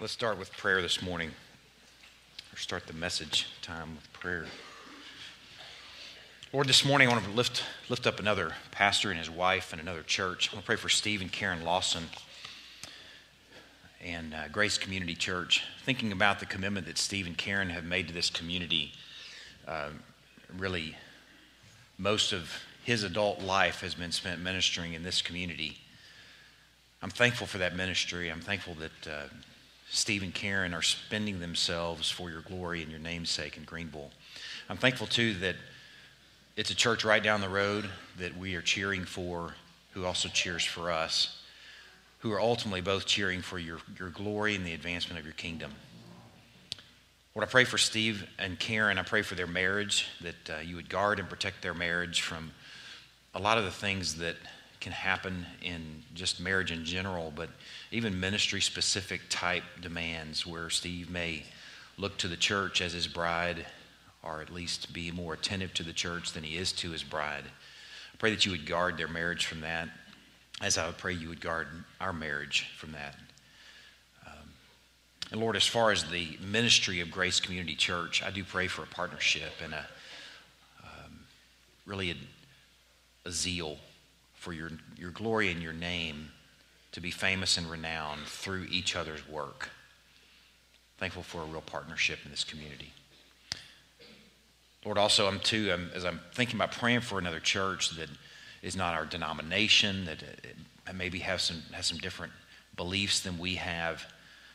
Let's start with prayer this morning, or start the message time with prayer. Lord, this morning I want to lift up another pastor and his wife and another church. I want to pray for Steve and Karen Lawson and Grace Community Church. Thinking about the commitment that Steve and Karen have made to this community, really most of his adult life has been spent ministering in this community. I'm thankful for that ministry. I'm thankful that Steve and Karen are spending themselves for your glory and your namesake in Greenbull. I'm thankful, too, that it's a church right down the road that we are cheering for, who also cheers for us, who are ultimately both cheering for your glory and the advancement of your kingdom. Lord, I pray for Steve and Karen. I pray for their marriage, that you would guard and protect their marriage from a lot of the things that can happen in just marriage in general, but even ministry-specific type demands where Steve may look to the church as his bride, or at least be more attentive to the church than he is to his bride. I pray that you would guard their marriage from that, as I would pray you would guard our marriage from that. And Lord, as far as the ministry of Grace Community Church, I do pray for a partnership and a zeal for your glory and your name to be famous and renowned through each other's work. Thankful for a real partnership in this community. Lord, also, as I'm thinking about praying for another church that is not our denomination, that maybe has some different beliefs than we have,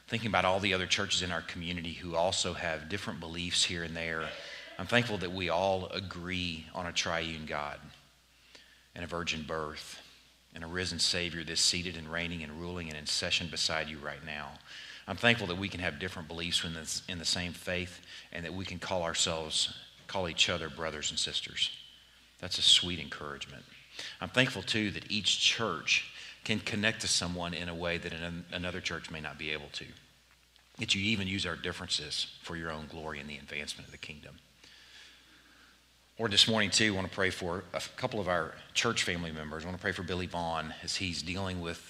thinking about all the other churches in our community who also have different beliefs here and there, I'm thankful that we all agree on a triune God, and a virgin birth, and a risen Savior that's seated and reigning and ruling and in session beside you right now. I'm thankful that we can have different beliefs in the same faith, and that we can call each other brothers and sisters. That's a sweet encouragement. I'm thankful, too, that each church can connect to someone in a way that another church may not be able to, that you even use our differences for your own glory and the advancement of the kingdom. Or this morning, too, I want to pray for a couple of our church family members. I want to pray for Billy Vaughn as he's dealing with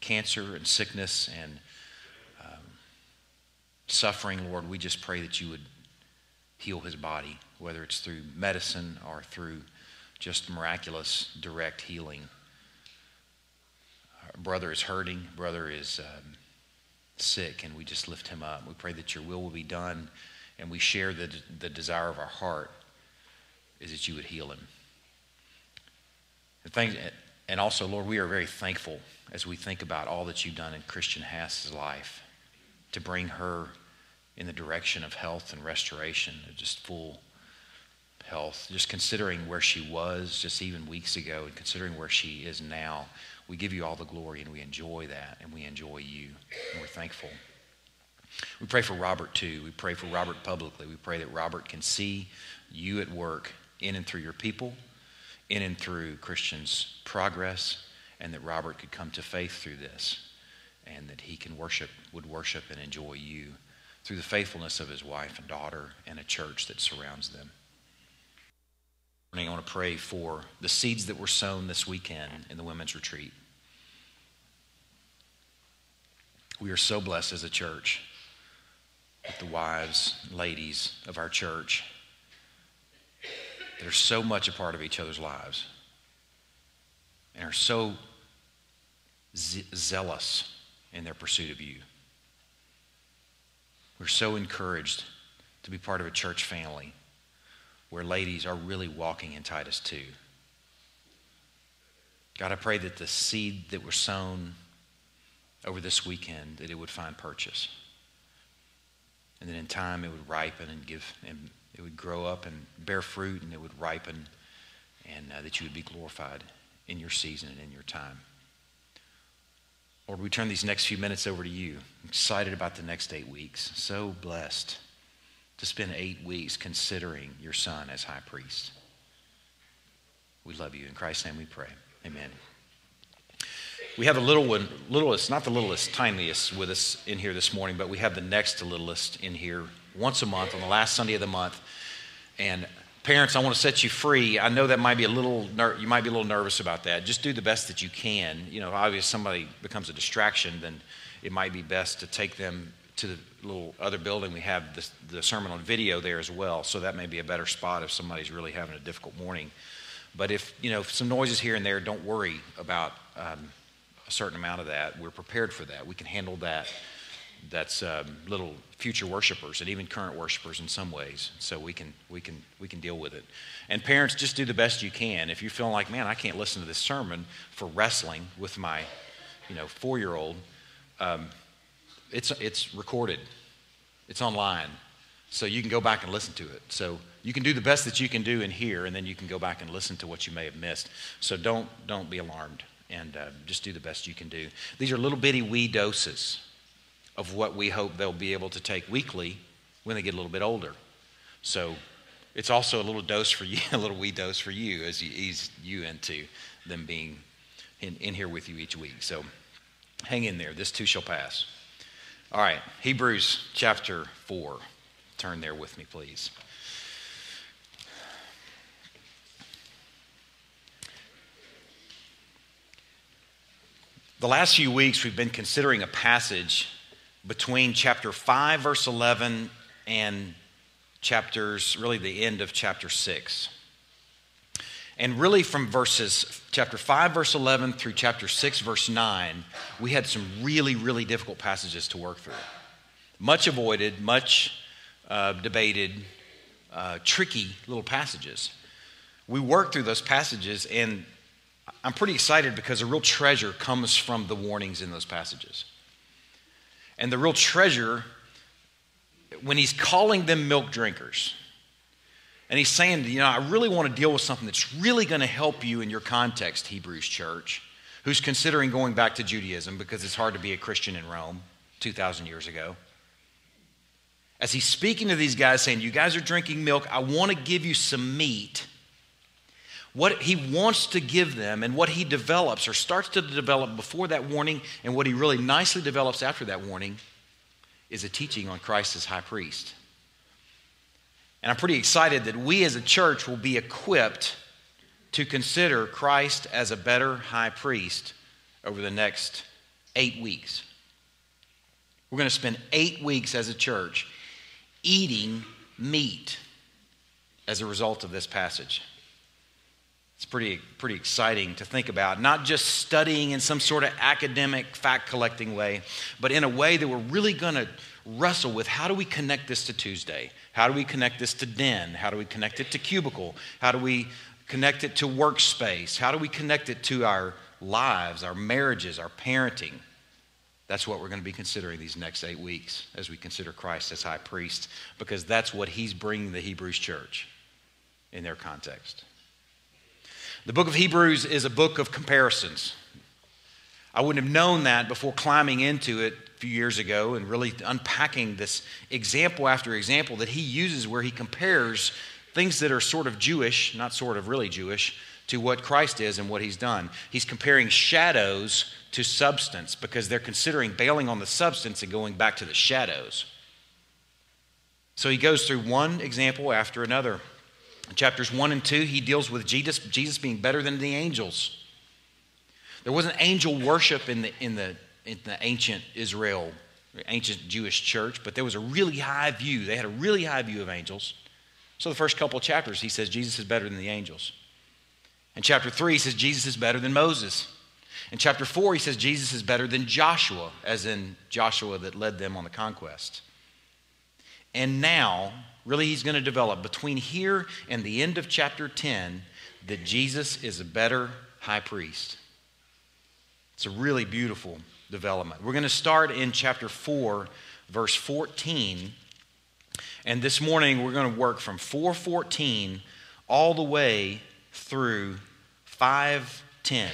cancer and sickness and suffering. Lord, we just pray that you would heal his body, whether it's through medicine or through just miraculous, direct healing. Our brother is hurting. Brother is sick, and we just lift him up. We pray that your will be done, and we share the desire of our heart is that you would heal him. And also, Lord, we are very thankful as we think about all that you've done in Christian Haas' life to bring her in the direction of health and restoration, just full health. Just considering where she was just even weeks ago and considering where she is now, we give you all the glory and we enjoy that and we enjoy you and we're thankful. We pray for Robert, too. We pray for Robert publicly. We pray that Robert can see you at work in and through your people, in and through Christians' progress, and that Robert could come to faith through this, and that he would worship and enjoy you through the faithfulness of his wife and daughter and a church that surrounds them. I want to pray for the seeds that were sown this weekend in the women's retreat. We are so blessed as a church with the wives, ladies of our church. They're so much a part of each other's lives and are so zealous in their pursuit of you. We're so encouraged to be part of a church family where ladies are really walking in Titus 2. God, I pray that the seed that was sown over this weekend, that it would find purchase. And then in time it would ripen and it would grow up and bear fruit, and it would ripen, and that you would be glorified in your season and in your time. Lord, we turn these next few minutes over to you. I'm excited about the next 8 weeks. So blessed to spend 8 weeks considering your son as high priest. We love you. In Christ's name we pray. Amen. We have a little one, littlest, not the littlest, tiniest with us in here this morning, but we have the next to littlest in here once a month on the last Sunday of the month. And parents, I want to set you free. I know that might be you might be a little nervous about that. Just do the best that you can. You know, obviously, if somebody becomes a distraction, then it might be best to take them to the little other building, we have the sermon on video there as well, so that may be a better spot if somebody's really having a difficult morning. But if, you know, if some noises here and there, don't worry about a certain amount of that. We're prepared for that. We can handle that. That's little future worshipers and even current worshipers in some ways. So we can deal with it. And parents, just do the best you can. If you're feeling like, man, I can't listen to this sermon for wrestling with my, 4-year-old, it's recorded. It's online. So you can go back and listen to it. So you can do the best that you can do in here, and then you can go back and listen to what you may have missed. So don't be alarmed, and just do the best you can do. These are little bitty wee doses of what we hope they'll be able to take weekly when they get a little bit older. So it's also a little dose for you, a little wee dose for you as you ease you into them being in here with you each week. So hang in there. This too shall pass. All right, Hebrews chapter 4. Turn there with me, please. The last few weeks we've been considering a passage between chapter 5, verse 11, and the end of chapter 6. And really from chapter 5, verse 11 through chapter 6, verse 9, we had some really, really difficult passages to work through. Much avoided, much debated, tricky little passages. We worked through those passages, and I'm pretty excited because a real treasure comes from the warnings in those passages. And the real treasure, when he's calling them milk drinkers, and he's saying, I really want to deal with something that's really going to help you in your context, Hebrews church, who's considering going back to Judaism because it's hard to be a Christian in Rome 2,000 years ago. As he's speaking to these guys saying, you guys are drinking milk, I want to give you some meat. What he wants to give them and what he develops or starts to develop before that warning and what he really nicely develops after that warning is a teaching on Christ as high priest. And I'm pretty excited that we as a church will be equipped to consider Christ as a better high priest over the next 8 weeks. We're going to spend 8 weeks as a church eating meat as a result of this passage. It's pretty exciting to think about, not just studying in some sort of academic, fact-collecting way, but in a way that we're really going to wrestle with, how do we connect this to Tuesday? How do we connect this to den? How do we connect it to cubicle? How do we connect it to workspace? How do we connect it to our lives, our marriages, our parenting? That's what we're going to be considering these next 8 weeks as we consider Christ as high priest, because that's what he's bringing the Hebrews church in their context. The book of Hebrews is a book of comparisons. I wouldn't have known that before climbing into it a few years ago and really unpacking this example after example that he uses where he compares things that are sort of Jewish, not sort of really Jewish, to what Christ is and what he's done. He's comparing shadows to substance because they're considering bailing on the substance and going back to the shadows. So he goes through one example after another. In chapters 1 and 2, he deals with Jesus being better than the angels. There wasn't angel worship in the ancient Israel, ancient Jewish church, but there was a really high view. They had a really high view of angels. So the first couple of chapters, he says Jesus is better than the angels. In chapter 3, he says Jesus is better than Moses. In chapter 4, he says Jesus is better than Joshua, as in Joshua that led them on the conquest. And now, really, he's going to develop between here and the end of chapter 10 that Jesus is a better high priest. It's a really beautiful development. We're going to start in chapter 4, verse 14. And this morning, we're going to work from 4:14 all the way through 5:10.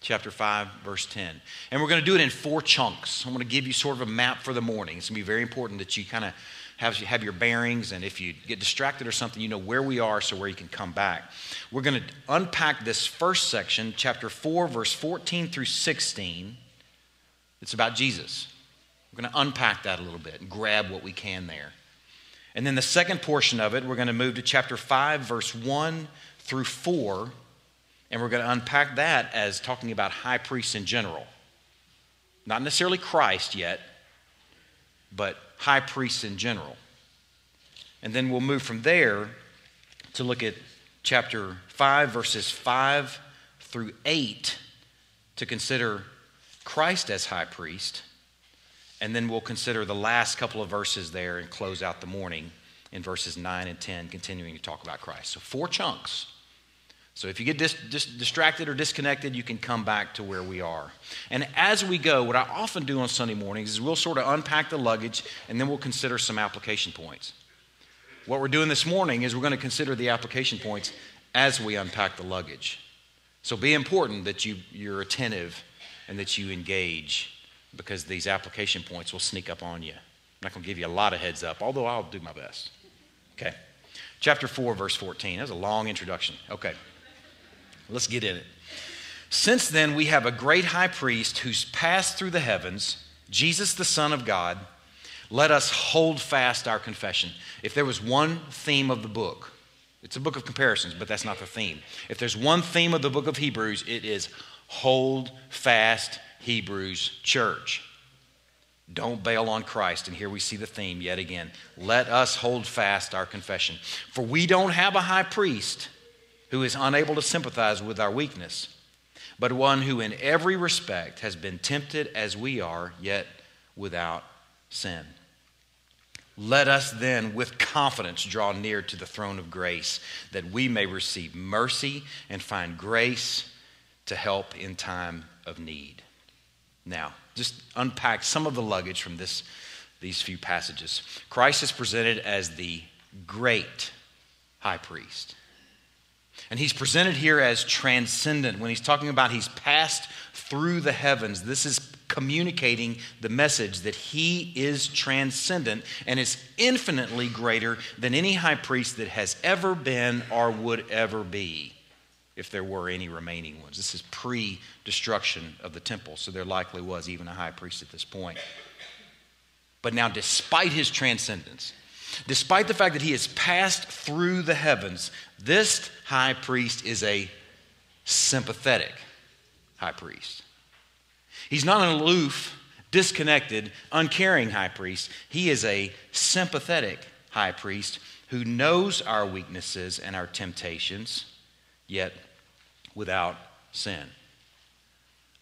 Chapter 5, verse 10. And we're going to do it in 4 chunks. I'm going to give you sort of a map for the morning. It's going to be very important that you kind of have your bearings, and if you get distracted or something, you know where we are, so where you can come back. We're going to unpack this first section, chapter 4, verse 14 through 16. It's about Jesus. We're going to unpack that a little bit and grab what we can there. And then the second portion of it, we're going to move to chapter 5, verse 1 through 4, and we're going to unpack that as talking about high priests in general. Not necessarily Christ yet, but high priests in general. And then we'll move from there to look at chapter 5, verses 5 through 8, to consider Christ as high priest. And then we'll consider the last couple of verses there and close out the morning in verses 9 and 10, continuing to talk about Christ. So 4 chunks. So if you get distracted or disconnected, you can come back to where we are. And as we go, what I often do on Sunday mornings is we'll sort of unpack the luggage, and then we'll consider some application points. What we're doing this morning is we're going to consider the application points as we unpack the luggage. So be important that you're attentive and that you engage, because these application points will sneak up on you. I'm not going to give you a lot of heads up, although I'll do my best. Okay. Chapter 4, verse 14. That was a long introduction. Okay. Let's get in it. Since then, we have a great high priest who's passed through the heavens, Jesus, the Son of God. Let us hold fast our confession. If there was one theme of the book, it's a book of comparisons, but that's not the theme. If there's one theme of the book of Hebrews, it is hold fast Hebrews church. Don't bail on Christ. And here we see the theme yet again. Let us hold fast our confession. For we don't have a high priest who is unable to sympathize with our weakness, but one who in every respect has been tempted as we are, yet without sin. Let us then with confidence draw near to the throne of grace, that we may receive mercy and find grace to help in time of need. Now, just unpack some of the luggage from these few passages. Christ is presented as the great high priest. And he's presented here as transcendent. When he's talking about he's passed through the heavens, this is communicating the message that he is transcendent and is infinitely greater than any high priest that has ever been or would ever be, if there were any remaining ones. This is pre-destruction of the temple, so there likely was even a high priest at this point. But now, despite his transcendence, despite the fact that he has passed through the heavens, this high priest is a sympathetic high priest. He's not an aloof, disconnected, uncaring high priest. He is a sympathetic high priest who knows our weaknesses and our temptations, yet without sin.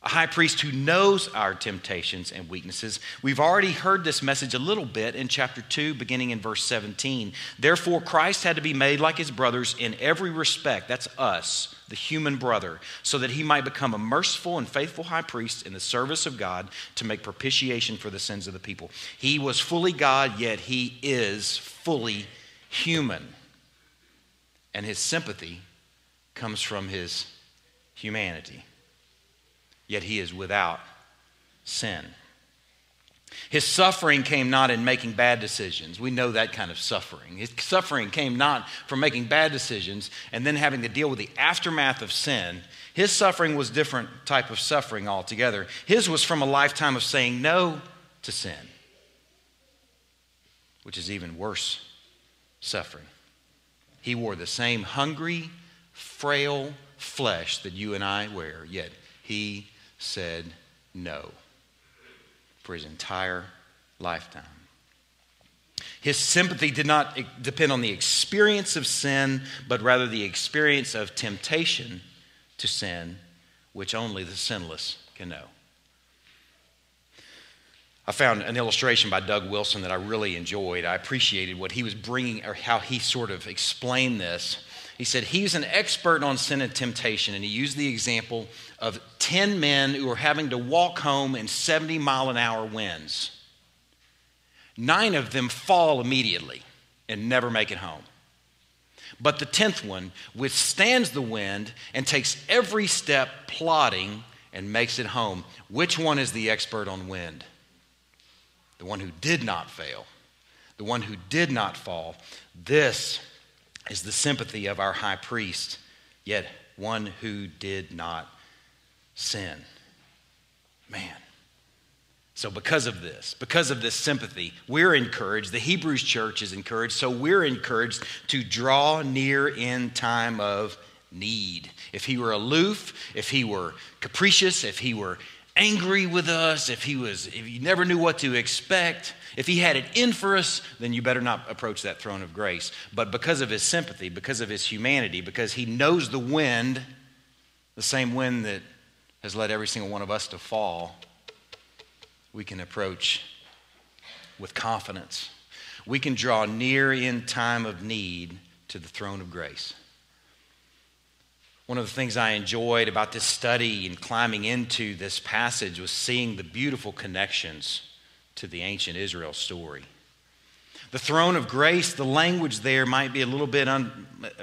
A high priest who knows our temptations and weaknesses. We've already heard this message a little bit in chapter 2, beginning in verse 17. Therefore, Christ had to be made like his brothers in every respect. That's us, the human brother, so that he might become a merciful and faithful high priest in the service of God to make propitiation for the sins of the people. He was fully God, yet he is fully human. And his sympathy comes from his humanity. Yet he is without sin. His suffering came not in making bad decisions. We know that kind of suffering. His suffering came not from making bad decisions and then having to deal with the aftermath of sin. His suffering was a different type of suffering altogether. His was from a lifetime of saying no to sin, which is even worse suffering. He wore the same hungry, frail flesh that you and I wear, yet he said no for his entire lifetime. His sympathy did not depend on the experience of sin, but rather the experience of temptation to sin, which only the sinless can know. I found an illustration by Doug Wilson that I really enjoyed. I appreciated what he was bringing, or how he sort of explained this. He said he's an expert on sin and temptation, and he used the example of 10 men who were having to walk home in 70-mile-an-hour winds. 9 of them fall immediately and never make it home. But the 10th one withstands the wind and takes every step plodding and makes it home. Which one is the expert on wind? The one who did not fail, the one who did not fall. This is the sympathy of our high priest, yet one who did not sin. Man. So because of this sympathy, we're encouraged, the Hebrews church is encouraged, so we're encouraged to draw near in time of need. If he were aloof, if he were capricious, if he were angry with us, if you never knew what to expect, if he had it in for us, then you better not approach that throne of grace. But because of his sympathy, because of his humanity, because he knows the wind, the same wind that has led every single one of us to fall, we can approach with confidence. We can draw near in time of need to the throne of grace. One of the things I enjoyed about this study and climbing into this passage was seeing the beautiful connections to the ancient Israel story. The throne of grace, the language there might be a little bit,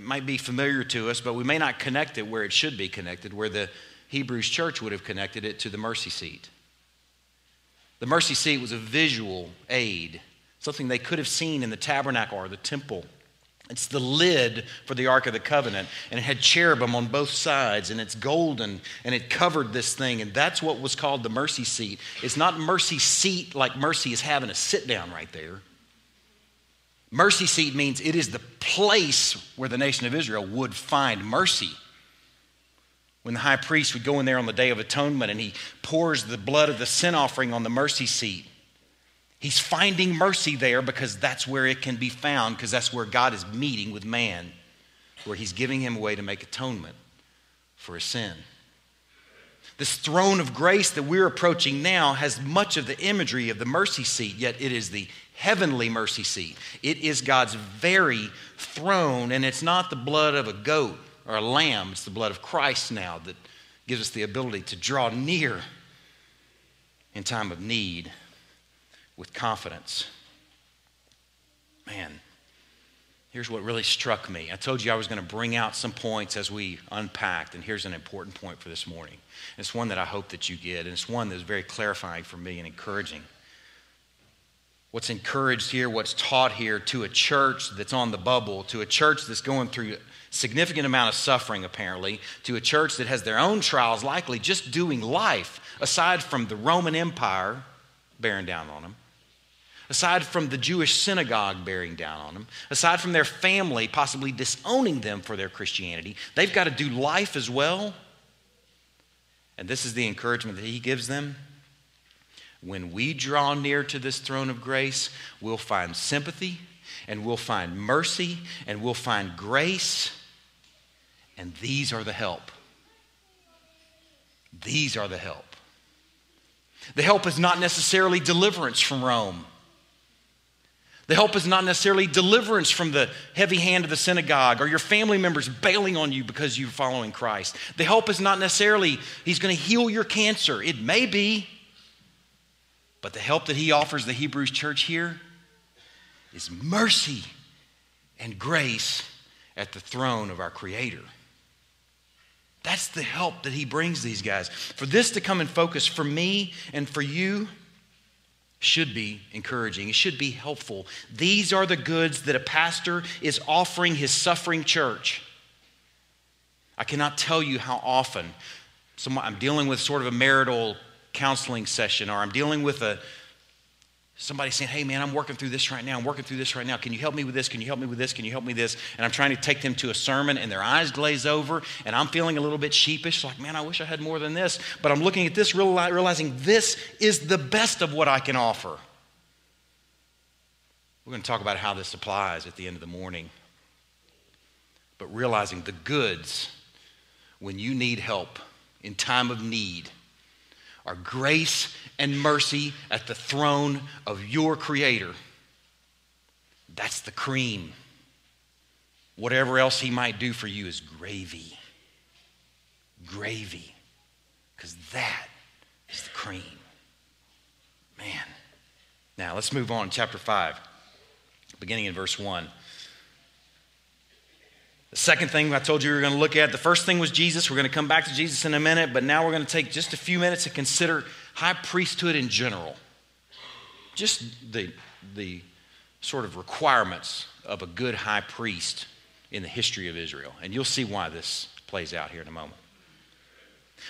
might be familiar to us, but we may not connect it where it should be connected, where the Hebrews church would have connected it to the mercy seat. The mercy seat was a visual aid, something they could have seen in the tabernacle or the temple. It's the lid for the Ark of the Covenant, and it had cherubim on both sides, and it's golden, and it covered this thing, and that's what was called the mercy seat. It's not mercy seat like mercy is having a sit down right there. Mercy seat means it is the place where the nation of Israel would find mercy. When the high priest would go in there on the Day of Atonement and he pours the blood of the sin offering on the mercy seat, he's finding mercy there because that's where it can be found, because that's where God is meeting with man, where he's giving him a way to make atonement for his sin. This throne of grace that we're approaching now has much of the imagery of the mercy seat, yet it is the heavenly mercy seat. It is God's very throne, and it's not the blood of a goat or a lamb, it's the blood of Christ now that gives us the ability to draw near in time of need with confidence. Man, here's what really struck me. I told you I was going to bring out some points as we unpacked, and here's an important point for this morning. It's one that I hope that you get, and it's one that's very clarifying for me and encouraging. What's encouraged here, what's taught here to a church that's on the bubble, to a church that's going through significant amount of suffering, apparently, to a church that has their own trials, likely just doing life, aside from the Roman Empire bearing down on them, aside from the Jewish synagogue bearing down on them, aside from their family possibly disowning them for their Christianity. They've got to do life as well. And this is the encouragement that he gives them. When we draw near to this throne of grace, we'll find sympathy, and we'll find mercy, and we'll find grace, and these are the help. These are the help. The help is not necessarily deliverance from Rome. The help is not necessarily deliverance from the heavy hand of the synagogue or your family members bailing on you because you're following Christ. The help is not necessarily he's going to heal your cancer. It may be, but the help that he offers the Hebrews church here is mercy and grace at the throne of our Creator. That's the help that he brings these guys. For this to come in focus for me and for you should be encouraging. It should be helpful. These are the goods that a pastor is offering his suffering church. I cannot tell you how often I'm dealing with sort of a marital counseling session, or I'm dealing with somebody saying, hey man, I'm working through this right now. Can you help me with this? And I'm trying to take them to a sermon and their eyes glaze over and I'm feeling a little bit sheepish, like, man, I wish I had more than this. But I'm looking at this, realizing this is the best of what I can offer. We're going to talk about how this applies at the end of the morning. But realizing the goods when you need help in time of need are grace and mercy at the throne of your Creator. That's the cream. Whatever else he might do for you is gravy. Gravy. Because that is the cream. Man. Now let's move on to chapter 5, beginning in verse 1. The second thing I told you we were going to look at, the first thing was Jesus. We're going to come back to Jesus in a minute, but now we're going to take just a few minutes to consider high priesthood in general. Just the sort of requirements of a good high priest in the history of Israel. And you'll see why this plays out here in a moment.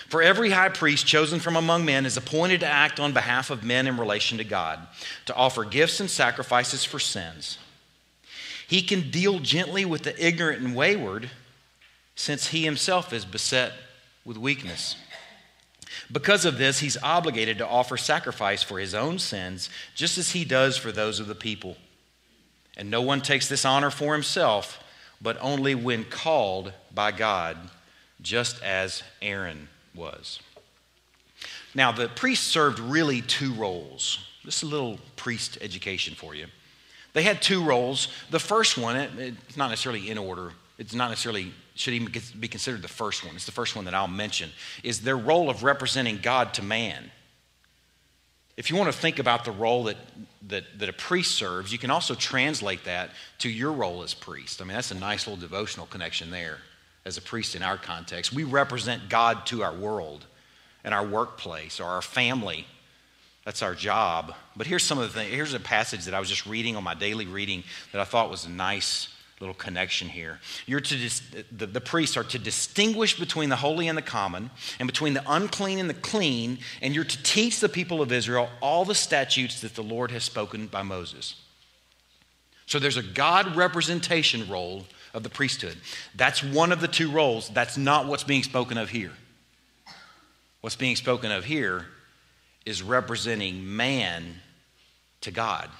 For every high priest chosen from among men is appointed to act on behalf of men in relation to God, to offer gifts and sacrifices for sins. He can deal gently with the ignorant and wayward, since he himself is beset with weakness. Because of this, he's obligated to offer sacrifice for his own sins, just as he does for those of the people. And no one takes this honor for himself, but only when called by God, just as Aaron was. Now, the priests served really two roles. This is a little priest education for you. They had two roles. The first one, it's not necessarily in order. It's not necessarily, should even be considered the first one. It's the first one that I'll mention, is their role of representing God to man. If you want to think about the role that a priest serves, you can also translate that to your role as priest. I mean, that's a nice little devotional connection there. As a priest in our context, we represent God to our world and our workplace or our family. That's our job. But here's some of the things. Here's a passage that I was just reading on my daily reading that I thought was a nice little connection here. The priests are to distinguish between the holy and the common, and between the unclean and the clean, and you're to teach the people of Israel all the statutes that the Lord has spoken by Moses. So there's a God representation role of the priesthood. That's one of the two roles. That's not what's being spoken of here. What's being spoken of here is representing man to God.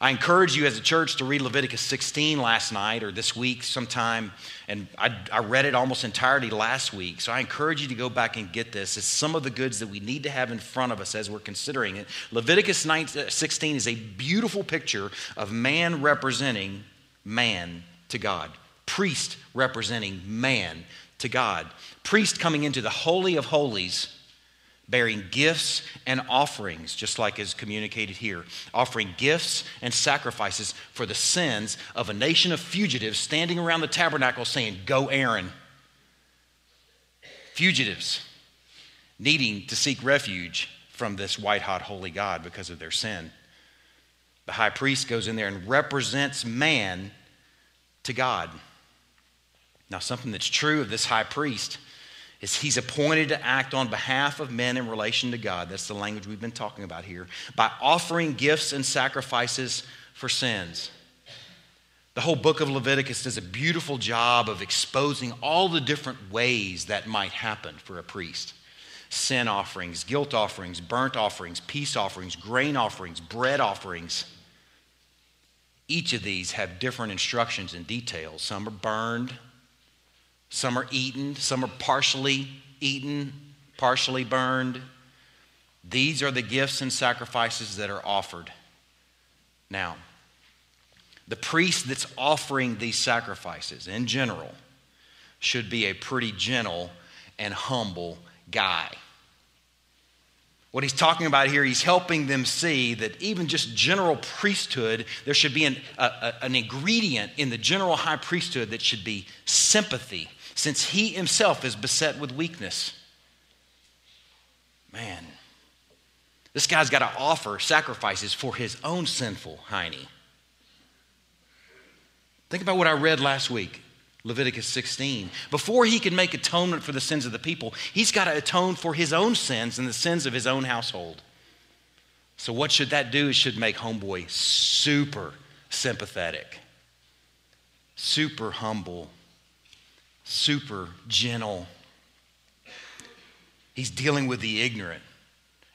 I encourage you as a church to read Leviticus 16 last night or this week sometime, and I read it almost entirety last week, so I encourage you to go back and get this. It's some of the goods that we need to have in front of us as we're considering it. Leviticus 16 is a beautiful picture of man representing man to God, priest representing man to God, priest coming into the Holy of Holies, bearing gifts and offerings, just like is communicated here, offering gifts and sacrifices for the sins of a nation of fugitives standing around the tabernacle saying, "Go, Aaron." Fugitives needing to seek refuge from this white-hot holy God because of their sin. The high priest goes in there and represents man to God. Now, something that's true of this high priest is he's appointed to act on behalf of men in relation to God. That's the language we've been talking about here. By offering gifts and sacrifices for sins. The whole book of Leviticus does a beautiful job of exposing all the different ways that might happen for a priest. Sin offerings, guilt offerings, burnt offerings, peace offerings, grain offerings, bread offerings. Each of these have different instructions and details. Some are burned. Some are eaten, some are partially eaten, partially burned. These are the gifts and sacrifices that are offered. Now, the priest that's offering these sacrifices in general should be a pretty gentle and humble guy. What he's talking about here, he's helping them see that even just general priesthood, there should be an ingredient in the general high priesthood that should be sympathy, since he himself is beset with weakness. Man, this guy's got to offer sacrifices for his own sinful hiney. Think about what I read last week, Leviticus 16. Before he can make atonement for the sins of the people, he's got to atone for his own sins and the sins of his own household. So what should that do? It should make homeboy super sympathetic, super humble, super gentle. He's dealing with the ignorant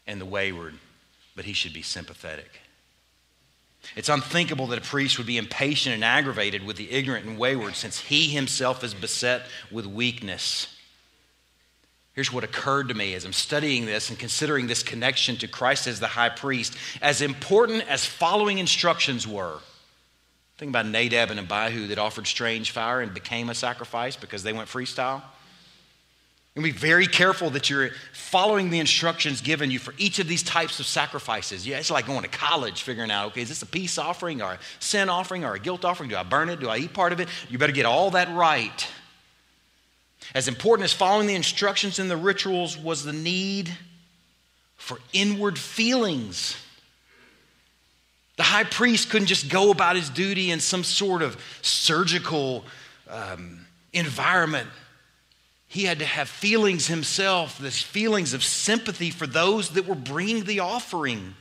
and the wayward, but he should be sympathetic. It's unthinkable that a priest would be impatient and aggravated with the ignorant and wayward, since he himself is beset with weakness. Here's what occurred to me as I'm studying this and considering this connection to Christ as the high priest. As important as following instructions were, think about Nadab and Abihu that offered strange fire and became a sacrifice because they went freestyle. And be very careful that you're following the instructions given you for each of these types of sacrifices. Yeah, it's like going to college, figuring out, okay, is this a peace offering or a sin offering or a guilt offering? Do I burn it? Do I eat part of it? You better get all that right. As important as following the instructions and the rituals was the need for inward feelings. The high priest couldn't just go about his duty in some sort of surgical environment. He had to have feelings himself, the feelings of sympathy for those that were bringing the offering.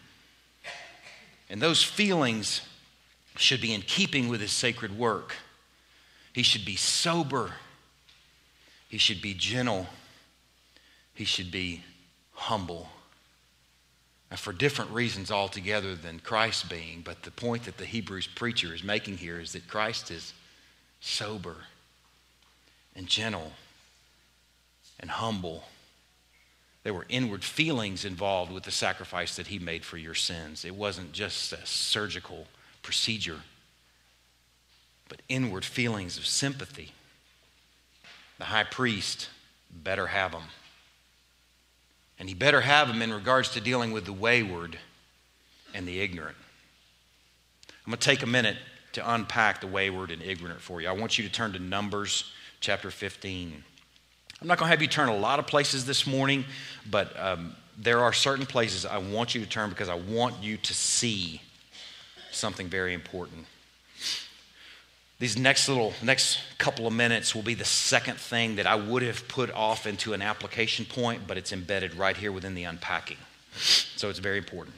And those feelings should be in keeping with his sacred work. He should be sober. He should be gentle. he should be humble. And for different reasons altogether than Christ being, but the point that the Hebrews preacher is making here is that Christ is sober and gentle and humble. There were inward feelings involved with the sacrifice that he made for your sins. It wasn't just a surgical procedure, but inward feelings of sympathy. The high priest better have them. And he better have them in regards to dealing with the wayward and the ignorant. I'm going to take a minute to unpack the wayward and ignorant for you. I want you to turn to Numbers chapter 15. I'm not going to have you turn a lot of places this morning, but there are certain places I want you to turn because I want you to see something very important. These next couple of minutes will be the second thing that I would have put off into an application point, but it's embedded right here within the unpacking. So it's very important.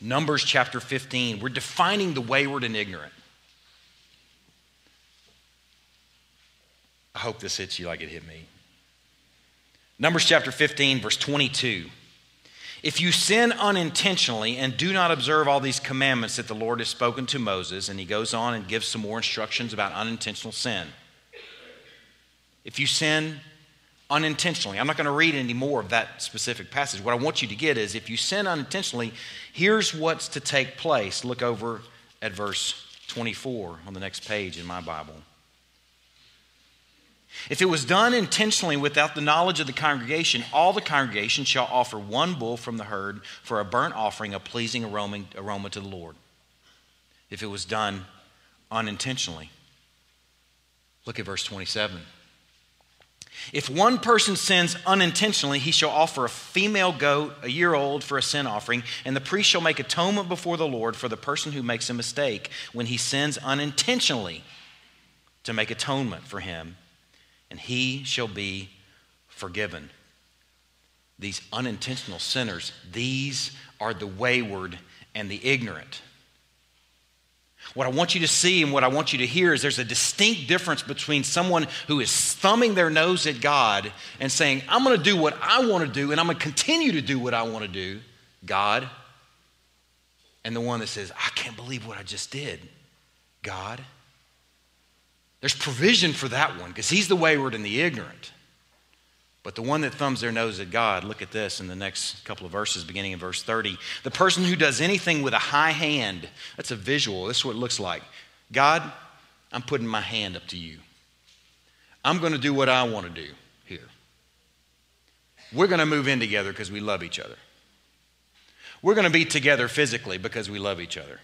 Numbers chapter 15, we're defining the wayward and ignorant. I hope this hits you like it hit me. Numbers chapter 15, verse 22. If you sin unintentionally and do not observe all these commandments that the Lord has spoken to Moses, and he goes on and gives some more instructions about unintentional sin. If you sin unintentionally, I'm not going to read any more of that specific passage. What I want you to get is if you sin unintentionally, here's what's to take place. Look over at verse 24 on the next page in my Bible. If it was done intentionally without the knowledge of the congregation, all the congregation shall offer one bull from the herd for a burnt offering, a pleasing aroma to the Lord. If it was done unintentionally. Look at verse 27. If one person sins unintentionally, he shall offer a female goat, a year old, for a sin offering, and the priest shall make atonement before the Lord for the person who makes a mistake when he sins unintentionally to make atonement for him. And he shall be forgiven. These unintentional sinners, these are the wayward and the ignorant. What I want you to see and what I want you to hear is there's a distinct difference between someone who is thumbing their nose at God and saying, I'm going to do what I want to do and I'm going to continue to do what I want to do, God, and the one that says, I can't believe what I just did, God. There's provision for that one because he's the wayward and the ignorant. But the one that thumbs their nose at God, look at this in the next couple of verses, beginning in verse 30. The person who does anything with a high hand, that's a visual. This is what it looks like. God, I'm putting my hand up to you. I'm going to do what I want to do here. We're going to move in together because we love each other. We're going to be together physically because we love each other.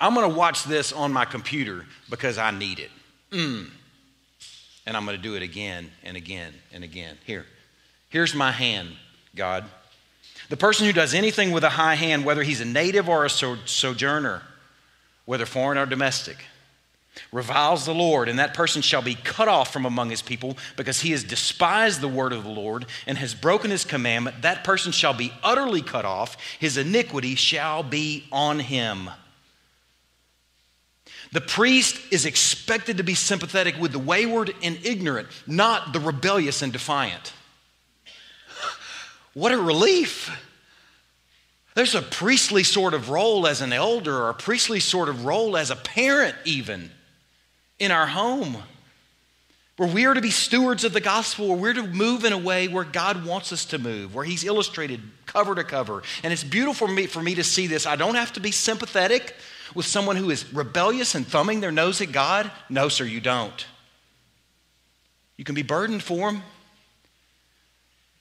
I'm going to watch this on my computer because I need it. And I'm going to do it again and again and again. Here's my hand, God. The person who does anything with a high hand, whether he's a native or a sojourner, whether foreign or domestic, reviles the Lord, and that person shall be cut off from among his people because he has despised the word of the Lord and has broken his commandment. That person shall be utterly cut off. His iniquity shall be on him. The priest is expected to be sympathetic with the wayward and ignorant, not the rebellious and defiant. What a relief. There's a priestly sort of role as an elder or a priestly sort of role as a parent even in our home where we are to be stewards of the gospel, where we're to move in a way where God wants us to move, where he's illustrated cover to cover. And it's beautiful for me to see this. I don't have to be sympathetic with someone who is rebellious and thumbing their nose at God? No, sir, you don't. You can be burdened for them,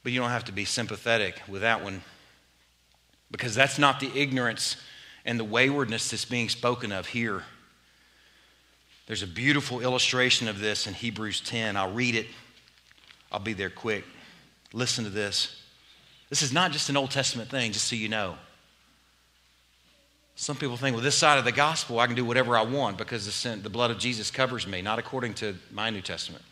but you don't have to be sympathetic with that one because that's not the ignorance and the waywardness that's being spoken of here. There's a beautiful illustration of this in Hebrews 10. I'll read it. I'll be there quick. Listen to this. This is not just an Old Testament thing, just so you know. Some people think, well, this side of the gospel, I can do whatever I want because the blood of Jesus covers me, not according to my New Testament.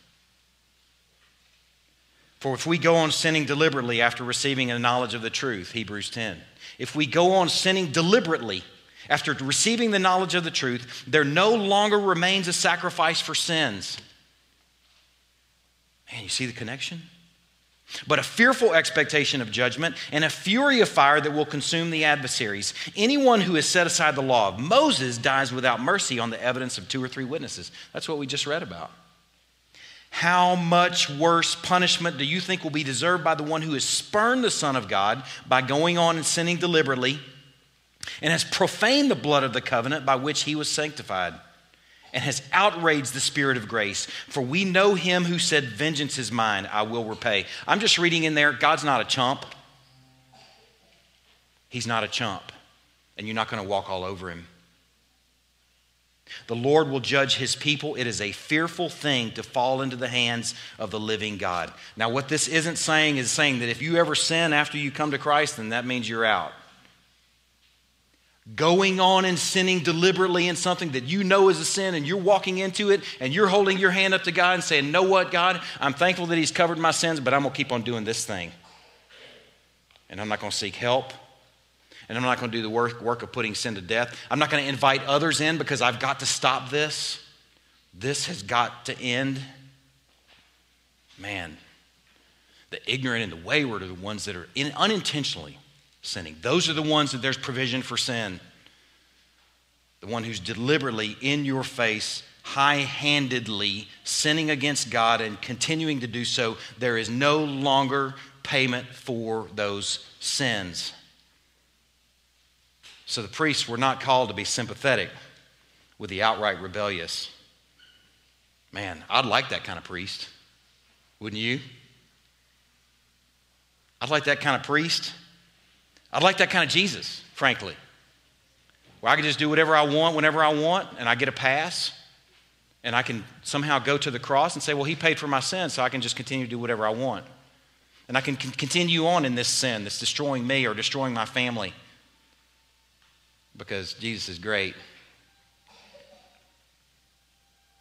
For if we go on sinning deliberately after receiving a knowledge of the truth, Hebrews 10, if we go on sinning deliberately after receiving the knowledge of the truth, there no longer remains a sacrifice for sins. Man, you see the connection? but a fearful expectation of judgment and a fury of fire that will consume the adversaries. Anyone who has set aside the law of Moses dies without mercy on the evidence of two or three witnesses. That's what we just read about. How much worse punishment do you think will be deserved by the one who has spurned the Son of God by going on and sinning deliberately and has profaned the blood of the covenant by which he was sanctified and has outraged the Spirit of grace? For we know him who said, vengeance is mine, I will repay. I'm just reading in there, God's not a chump. He's not a chump, and you're not going to walk all over him. The Lord will judge his people. It is a fearful thing to fall into the hands of the living God. Now, what this isn't saying is saying that if you ever sin after you come to Christ, then that means you're out. Going on and sinning deliberately in something that you know is a sin, and you're walking into it and you're holding your hand up to God and saying, know what, God, I'm thankful that he's covered my sins, but I'm going to keep on doing this thing. And I'm not going to seek help. And I'm not going to do the work of putting sin to death. I'm not going to invite others in because I've got to stop this. This has got to end. Man, the ignorant and the wayward are the ones that are unintentionally sinning. Those are the ones that there's provision for sin. The one who's deliberately in your face, high-handedly sinning against God and continuing to do so, there is no longer payment for those sins. So the priests were not called to be sympathetic with the outright rebellious. Man, I'd like that kind of priest. Wouldn't you? I'd like that kind of priest. I'd like that kind of Jesus, frankly, where I can just do whatever I want, whenever I want, and I get a pass, and I can somehow go to the cross and say, well, he paid for my sin, so I can just continue to do whatever I want. And I can continue on in this sin that's destroying me or destroying my family, because Jesus is great.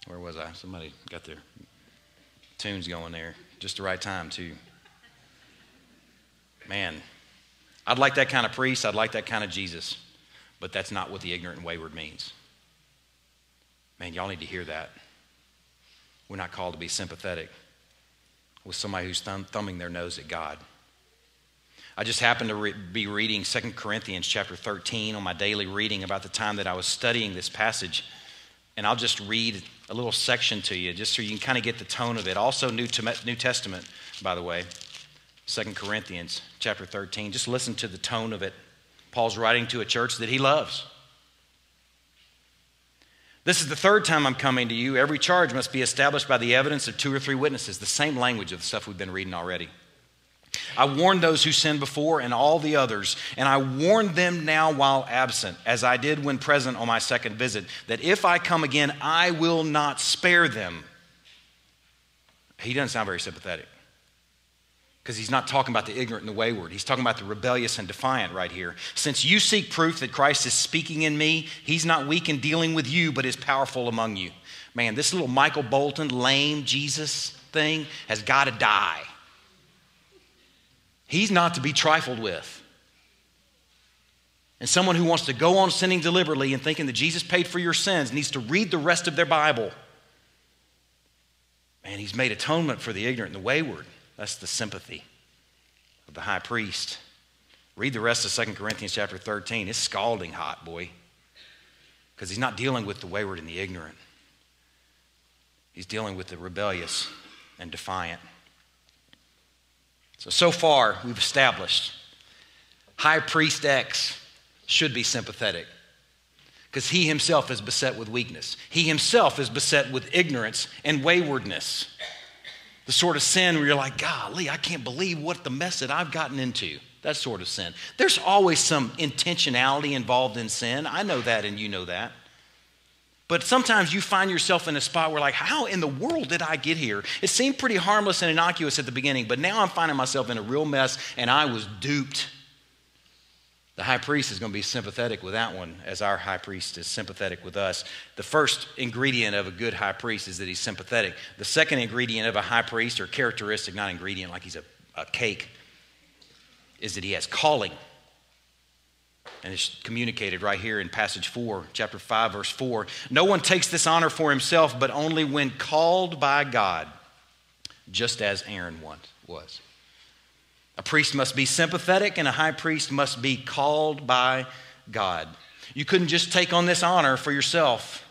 Where was I? Somebody got their tunes going there. Just the right time, too. Man, I'd like that kind of priest. I'd like that kind of Jesus. But that's not what the ignorant and wayward means. Man, y'all need to hear that. We're not called to be sympathetic with somebody who's thumbing their nose at God. I just happened to be reading 2 Corinthians chapter 13 on my daily reading about the time that I was studying this passage. And I'll just read a little section to you just so you can kind of get the tone of it. Also New Testament, by the way, 2 Corinthians chapter 13. Just listen to the tone of it. Paul's writing to a church that he loves. This is the third time I'm coming to you. Every charge must be established by the evidence of two or three witnesses. The same language of the stuff we've been reading already. I warned those who sinned before and all the others, and I warned them now while absent, as I did when present on my second visit, that if I come again, I will not spare them. He doesn't sound very sympathetic, because he's not talking about the ignorant and the wayward. He's talking about the rebellious and defiant right here. Since you seek proof that Christ is speaking in me, he's not weak in dealing with you, but is powerful among you. Man, this little Michael Bolton, lame Jesus thing has got to die. He's not to be trifled with. And someone who wants to go on sinning deliberately and thinking that Jesus paid for your sins needs to read the rest of their Bible. Man, he's made atonement for the ignorant and the wayward. That's the sympathy of the high priest. Read the rest of 2 Corinthians chapter 13. It's scalding hot, boy, because he's not dealing with the wayward and the ignorant. He's dealing with the rebellious and defiant. So far, we've established high priest X should be sympathetic because he himself is beset with weakness. He himself is beset with ignorance and waywardness, the sort of sin where you're like, golly, I can't believe what the mess that I've gotten into, that sort of sin. There's always some intentionality involved in sin. I know that, and you know that. But sometimes you find yourself in a spot where like, how in the world did I get here? It seemed pretty harmless and innocuous at the beginning, but now I'm finding myself in a real mess and I was duped. The high priest is going to be sympathetic with that one as our high priest is sympathetic with us. The first ingredient of a good high priest is that he's sympathetic. The second ingredient of a high priest, or characteristic, not ingredient, like he's a cake, is that he has calling. And it's communicated right here in passage 4, chapter 5, verse 4. No one takes this honor for himself, but only when called by God, just as Aaron was. A priest must be sympathetic, and a high priest must be called by God. You couldn't just take on this honor for yourself.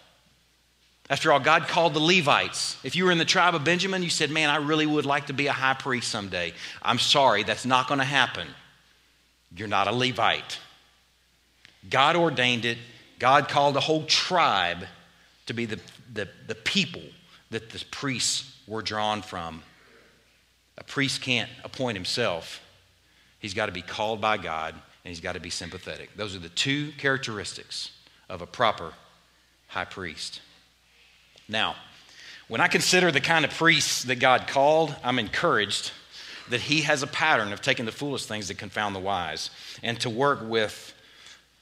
After all, God called the Levites. If you were in the tribe of Benjamin, you said, man, I really would like to be a high priest someday. I'm sorry, that's not going to happen. You're not a Levite. God ordained it. God called a whole tribe to be the people that the priests were drawn from. A priest can't appoint himself. He's got to be called by God, and he's got to be sympathetic. Those are the two characteristics of a proper high priest. Now, when I consider the kind of priests that God called, I'm encouraged that he has a pattern of taking the foolish things that confound the wise, and to work with,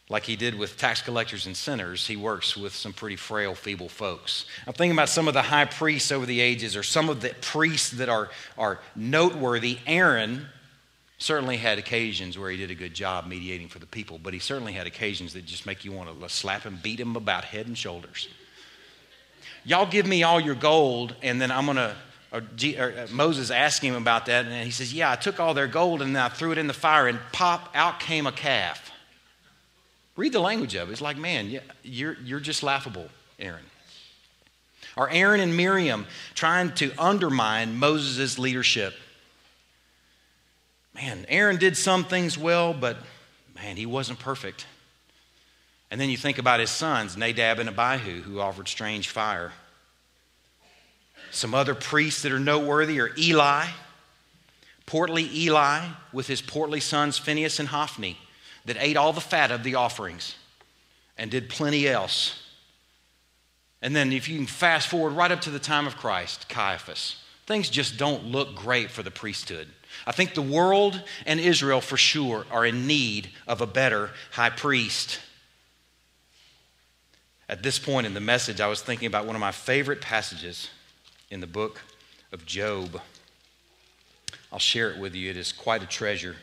like he did with tax collectors and sinners, he works with some pretty frail, feeble folks. I'm thinking about some of the high priests over the ages, or some of the priests that are noteworthy. Aaron certainly had occasions where he did a good job mediating for the people, but he certainly had occasions that just make you want to slap him, beat him about head and shoulders. Y'all give me all your gold, and then I'm going to... Moses asked him about that, and he says, yeah, I took all their gold and I threw it in the fire, and pop, out came a calf. Read the language of it. It's like, man, you're just laughable, Aaron. Are Aaron and Miriam trying to undermine Moses' leadership? Man, Aaron did some things well, but man, he wasn't perfect. And then you think about his sons, Nadab and Abihu, who offered strange fire. Some other priests that are noteworthy are Eli, portly Eli with his portly sons Phinehas and Hophni, that ate all the fat of the offerings and did plenty else. And then if you can fast forward right up to the time of Christ, Caiaphas. Things just don't look great for the priesthood. I think the world and Israel for sure are in need of a better high priest. At this point in the message, I was thinking about one of my favorite passages in the book of Job. I'll share it with you. It is quite a treasure.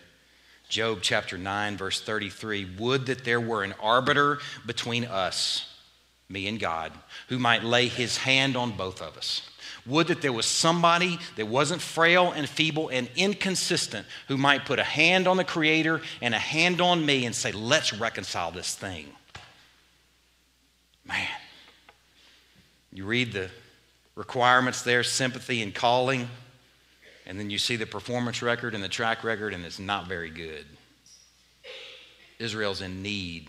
Job chapter 9, verse 33, would that there were an arbiter between us, me and God, who might lay his hand on both of us. Would that there was somebody that wasn't frail and feeble and inconsistent who might put a hand on the Creator and a hand on me and say, let's reconcile this thing. Man, you read the requirements there, sympathy and calling, and then you see the performance record and the track record, and it's not very good. Israel's in need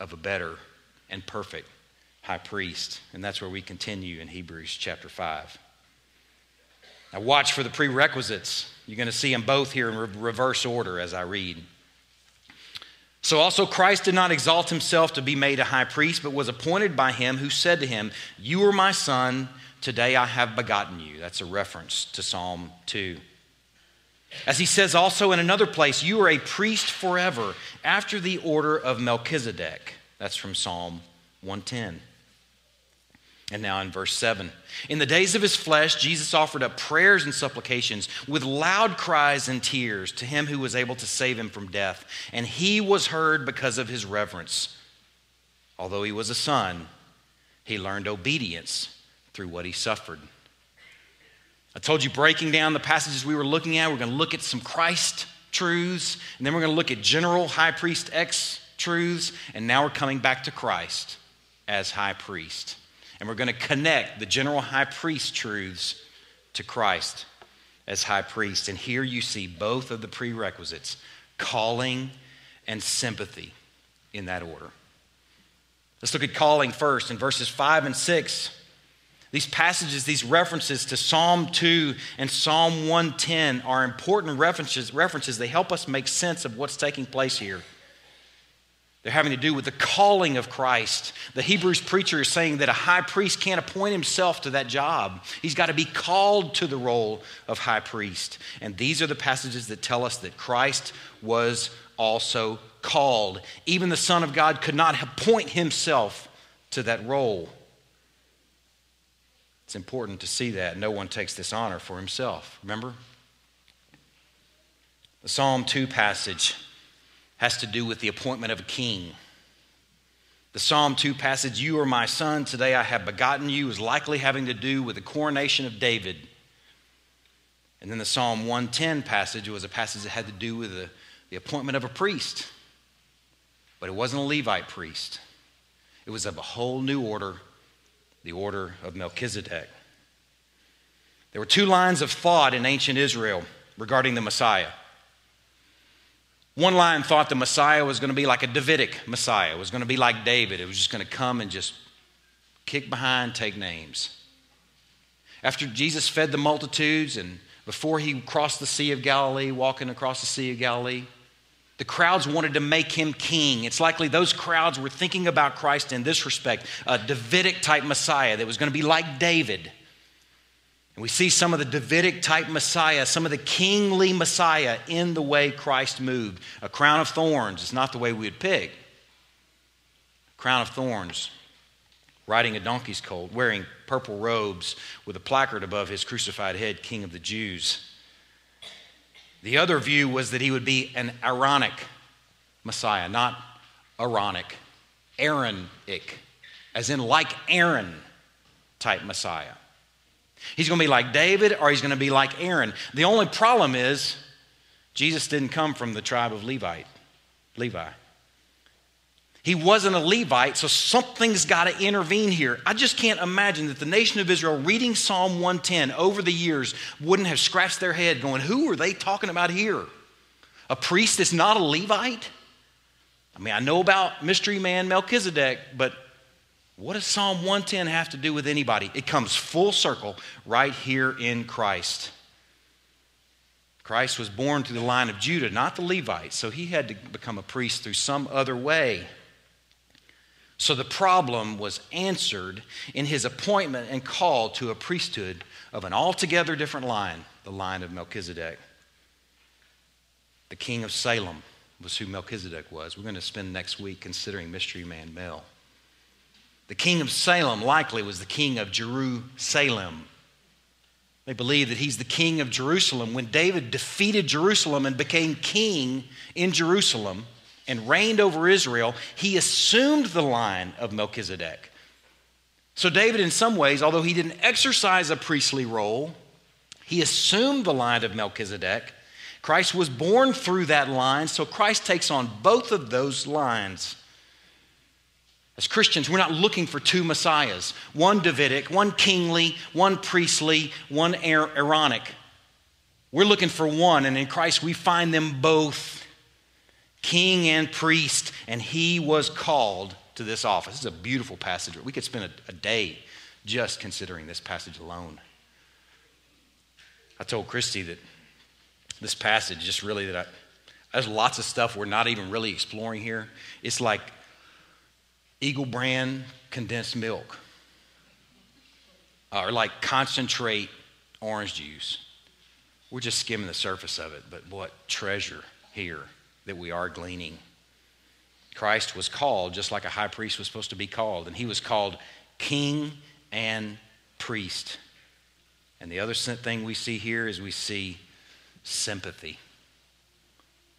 of a better and perfect high priest, and that's where we continue in Hebrews chapter 5. Now watch for the prerequisites. You're going to see them both here in reverse order as I read. So also Christ did not exalt himself to be made a high priest, but was appointed by him who said to him, you are my son, today I have begotten you. That's a reference to Psalm 2. As he says also in another place, you are a priest forever after the order of Melchizedek. That's from Psalm 110. And now in verse 7. In the days of his flesh, Jesus offered up prayers and supplications with loud cries and tears to him who was able to save him from death. And he was heard because of his reverence. Although he was a son, he learned obedience through what he suffered. I told you, breaking down the passages we were looking at, we're going to look at some Christ truths, and then we're going to look at general high priest X truths, and now we're coming back to Christ as high priest. And we're going to connect the general high priest truths to Christ as high priest. And here you see both of the prerequisites, calling and sympathy, in that order. Let's look at calling first in verses 5 and 6. These passages, these references to Psalm 2 and Psalm 110 are important references. They help us make sense of what's taking place here. They're having to do with the calling of Christ. The Hebrews preacher is saying that a high priest can't appoint himself to that job. He's got to be called to the role of high priest. And these are the passages that tell us that Christ was also called. Even the Son of God could not appoint himself to that role. It's important to see that. No one takes this honor for himself, remember? The Psalm 2 passage has to do with the appointment of a king. The Psalm 2 passage, you are my son, today I have begotten you, is likely having to do with the coronation of David. And then the Psalm 110 passage was a passage that had to do with the appointment of a priest. But it wasn't a Levite priest. It was of a whole new order, the order of Melchizedek. There were two lines of thought in ancient Israel regarding the Messiah. One line thought the Messiah was going to be like a Davidic Messiah. It was going to be like David. It was just going to come and just kick behind, take names. After Jesus fed the multitudes and before he crossed the Sea of Galilee, walking across the Sea of Galilee, the crowds wanted to make him king. It's likely those crowds were thinking about Christ in this respect, a Davidic-type Messiah that was going to be like David. And we see some of the Davidic-type Messiah, some of the kingly Messiah in the way Christ moved. A crown of thorns is not the way we would pick. A crown of thorns, riding a donkey's colt, wearing purple robes with a placard above his crucified head, King of the Jews. The other view was that he would be an Aaronic Messiah, not Aaronic, Aaronic, as in like Aaron-type Messiah. He's going to be like David or he's going to be like Aaron. The only problem is Jesus didn't come from the tribe of Levi. He wasn't a Levite, so something's got to intervene here. I just can't imagine that the nation of Israel reading Psalm 110 over the years wouldn't have scratched their head going, who are they talking about here? A priest that's not a Levite? I mean, I know about mystery man Melchizedek, but what does Psalm 110 have to do with anybody? It comes full circle right here in Christ. Christ was born through the line of Judah, not the Levites, so he had to become a priest through some other way. So the problem was answered in his appointment and call to a priesthood of an altogether different line, the line of Melchizedek. The king of Salem was who Melchizedek was. We're going to spend next week considering mystery man Mel. The king of Salem likely was the king of Jerusalem. They believe that he's the king of Jerusalem. When David defeated Jerusalem and became king in Jerusalem and reigned over Israel, he assumed the line of Melchizedek. So David, in some ways, although he didn't exercise a priestly role, he assumed the line of Melchizedek. Christ was born through that line, so Christ takes on both of those lines. As Christians, we're not looking for two messiahs, one Davidic, one kingly, one priestly, one Aaronic. We're looking for one, and in Christ we find them both, king and priest, and he was called to this office. This is a beautiful passage. We could spend a day just considering this passage alone. I told Christy that this passage just really, there's lots of stuff we're not even really exploring here. It's like Eagle Brand condensed milk, or like concentrate orange juice. We're just skimming the surface of it, but what treasure here that we are gleaning. Christ was called just like a high priest was supposed to be called, and he was called king and priest. And the other thing we see here is we see sympathy.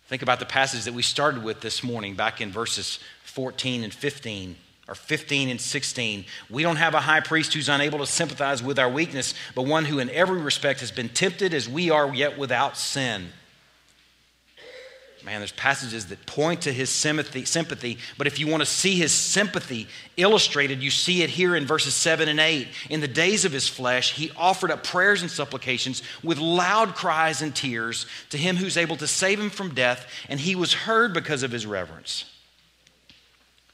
Think about the passage that we started with this morning back in verses 14 and 15, or 15 and 16. We don't have a high priest who's unable to sympathize with our weakness, but one who in every respect has been tempted as we are, yet without sin. Man, there's passages that point to his sympathy, but if you want to see his sympathy illustrated, you see it here in verses 7 and 8. In the days of his flesh, he offered up prayers and supplications with loud cries and tears to him who's able to save him from death, and he was heard because of his reverence.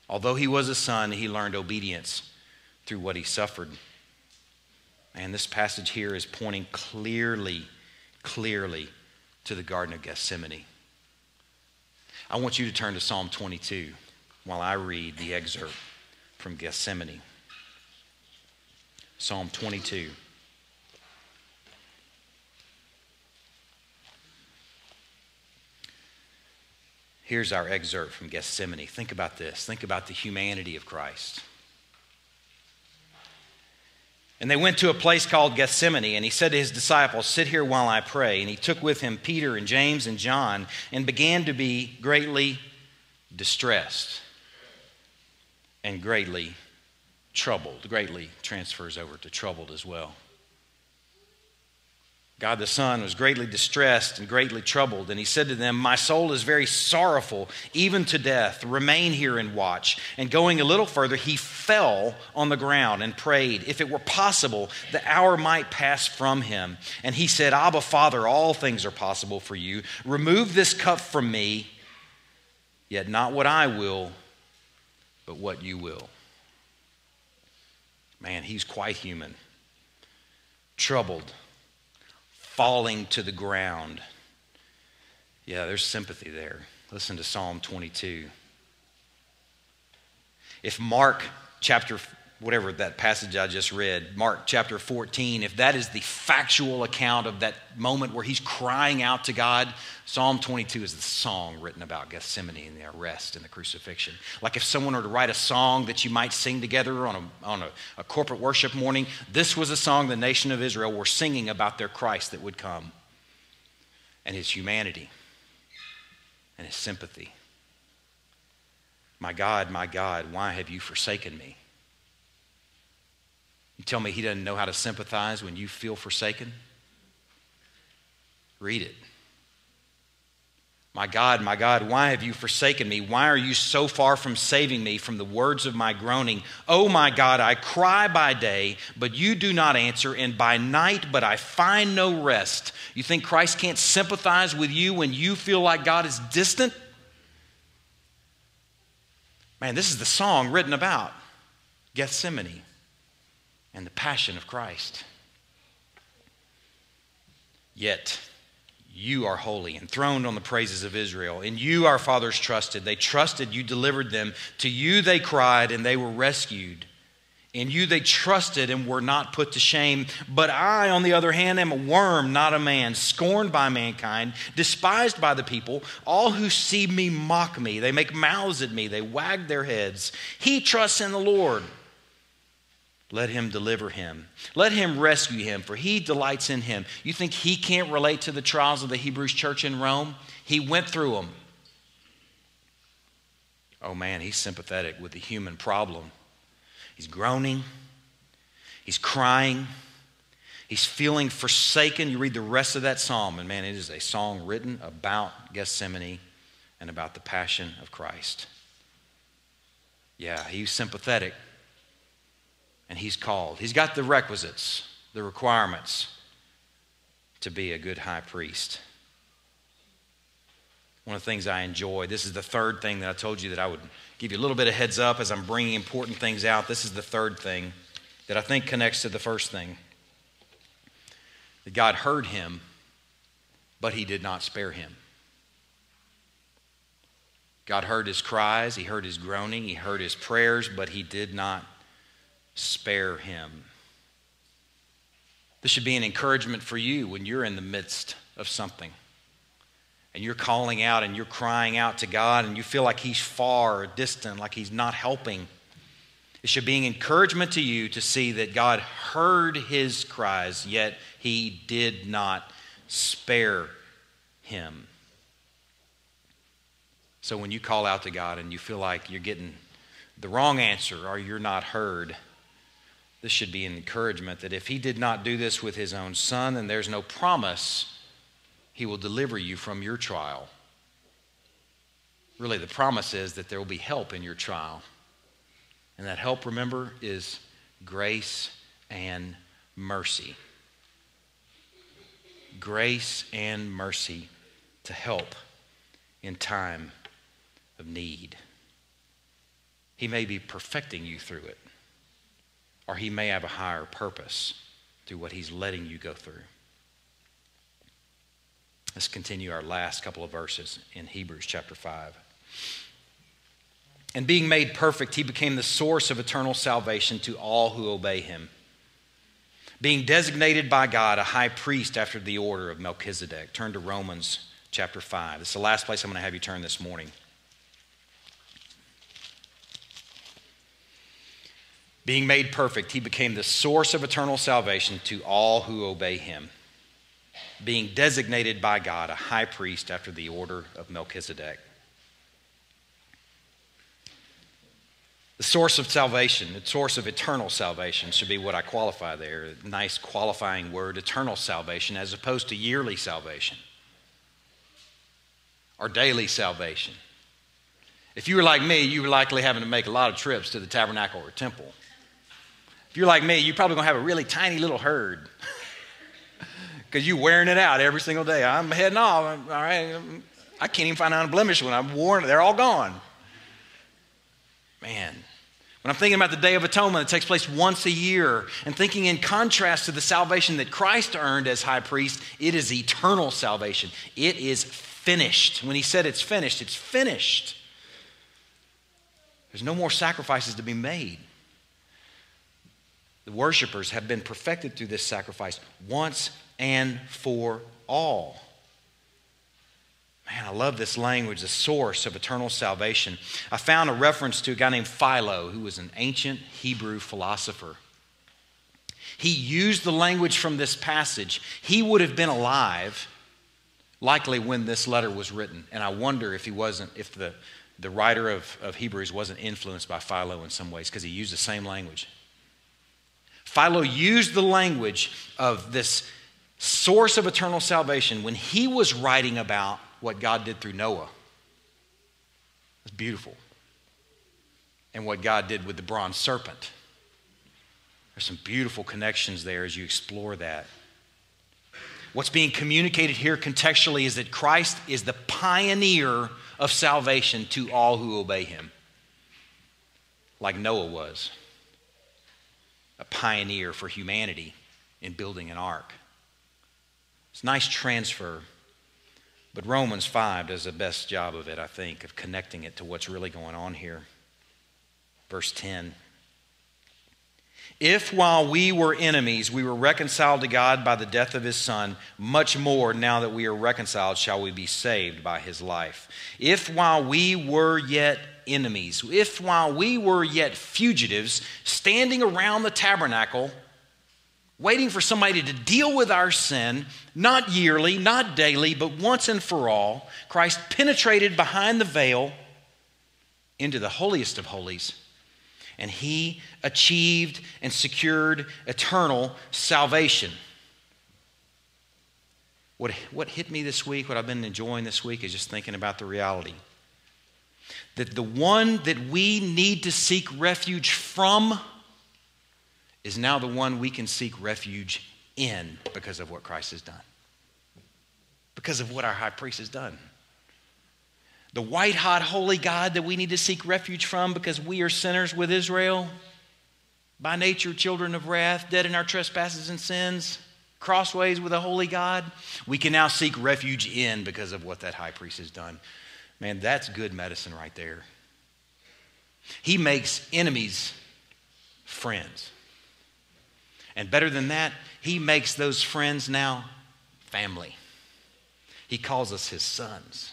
Although he was a son, he learned obedience through what he suffered. And this passage here is pointing clearly to the Garden of Gethsemane. I want you to turn to Psalm 22 while I read the excerpt from Gethsemane. Psalm 22. Here's our excerpt from Gethsemane. Think about this. Think about the humanity of Christ. And they went to a place called Gethsemane, and he said to his disciples, "Sit here while I pray." And he took with him Peter and James and John and began to be greatly distressed and greatly troubled. Greatly transfers over to troubled as well. God the Son was greatly distressed and greatly troubled, and he said to them, "My soul is very sorrowful, even to death. Remain here and watch." And going a little further, he fell on the ground and prayed, if it were possible, the hour might pass from him. And he said, "Abba, Father, all things are possible for you. Remove this cup from me, yet not what I will, but what you will." Man, he's quite human. Troubled. Falling to the ground. Yeah, there's sympathy there. Listen to Psalm 22. If Mark chapter, whatever that passage I just read, Mark chapter 14, if that is the factual account of that moment where he's crying out to God, Psalm 22 is the song written about Gethsemane and the arrest and the crucifixion. Like if someone were to write a song that you might sing together on a corporate worship morning, this was a song the nation of Israel were singing about their Christ that would come and his humanity and his sympathy. My God, why have you forsaken me? You tell me he doesn't know how to sympathize when you feel forsaken? Read it. My God, why have you forsaken me? Why are you so far from saving me from the words of my groaning? Oh, my God, I cry by day, but you do not answer, and by night, but I find no rest. You think Christ can't sympathize with you when you feel like God is distant? Man, this is the song written about Gethsemane and the passion of Christ. Yet you are holy, enthroned on the praises of Israel. In you our fathers trusted. They trusted, you delivered them. To you they cried, and they were rescued. In you they trusted and were not put to shame. But I, on the other hand, am a worm, not a man, scorned by mankind, despised by the people. All who see me mock me. They make mouths at me. They wag their heads. He trusts in the Lord. Let him deliver him. Let him rescue him, for he delights in him. You think he can't relate to the trials of the Hebrews church in Rome? He went through them. Oh man, he's sympathetic with the human problem. He's groaning. He's crying. He's feeling forsaken. You read the rest of that psalm, and man, it is a song written about Gethsemane and about the passion of Christ. Yeah, he's sympathetic. And he's called. He's got the requisites, the requirements to be a good high priest. One of the things I enjoy, this is the third thing that I told you that I would give you a little bit of heads up as I'm bringing important things out. This is the third thing that I think connects to the first thing. That God heard him, but he did not spare him. God heard his cries, he heard his groaning, he heard his prayers, but he did not spare him. This should be an encouragement for you when you're in the midst of something and you're calling out and you're crying out to God and you feel like he's far or distant, like he's not helping. It should be an encouragement to you to see that God heard his cries, yet he did not spare him. So when you call out to God and you feel like you're getting the wrong answer or you're not heard, this should be an encouragement that if he did not do this with his own son, then there's no promise he will deliver you from your trial. Really, the promise is that there will be help in your trial. And that help, remember, is grace and mercy. Grace and mercy to help in time of need. He may be perfecting you through it. Or he may have a higher purpose through what he's letting you go through. Let's continue our last couple of verses in Hebrews chapter 5. And being made perfect, he became the source of eternal salvation to all who obey him. Being designated by God a high priest after the order of Melchizedek. Turn to Romans chapter 5. It's the last place I'm going to have you turn this morning. Being made perfect, he became the source of eternal salvation to all who obey him. Being designated by God a high priest after the order of Melchizedek. The source of salvation, the source of eternal salvation should be what I qualify there. Nice qualifying word, eternal salvation, as opposed to yearly salvation or daily salvation. If you were like me, you were likely having to make a lot of trips to the tabernacle or temple. If you're like me, you're probably going to have a really tiny little herd because you're wearing it out every single day. I'm heading off. All right, I can't even find out a blemish when I'm worn. They're all gone. Man, when I'm thinking about the Day of Atonement that takes place once a year and thinking in contrast to the salvation that Christ earned as high priest, it is eternal salvation. It is finished. When he said it's finished, it's finished. There's no more sacrifices to be made. The worshipers have been perfected through this sacrifice once and for all. Man, I love this language, the source of eternal salvation. I found a reference to a guy named Philo, who was an ancient Hebrew philosopher. He used the language from this passage. He would have been alive, likely, when this letter was written. And I wonder if he wasn't, if the writer of Hebrews wasn't influenced by Philo in some ways, because he used the same language. Philo used the language of this source of eternal salvation when he was writing about what God did through Noah. It's beautiful. And what God did with the bronze serpent. There's some beautiful connections there as you explore that. What's being communicated here contextually is that Christ is the pioneer of salvation to all who obey him. Like Noah was a pioneer for humanity in building an ark. It's a nice transfer. But Romans 5 does the best job of it, I think, of connecting it to what's really going on here. Verse 10. If while we were enemies, we were reconciled to God by the death of his Son, much more now that we are reconciled shall we be saved by his life. If while we were yet enemies, if while we were yet fugitives, standing around the tabernacle, waiting for somebody to deal with our sin, not yearly, not daily, but once and for all, Christ penetrated behind the veil into the holiest of holies, and he achieved and secured eternal salvation. What hit me this week, what I've been enjoying this week, is just thinking about the reality that the one that we need to seek refuge from is now the one we can seek refuge in because of what Christ has done, because of what our high priest has done. The white-hot holy God that we need to seek refuge from because we are sinners with Israel, by nature children of wrath, dead in our trespasses and sins, crossways with a holy God, we can now seek refuge in because of what that high priest has done. Man, that's good medicine right there. He makes enemies friends. And better than that, he makes those friends now family. He calls us his sons.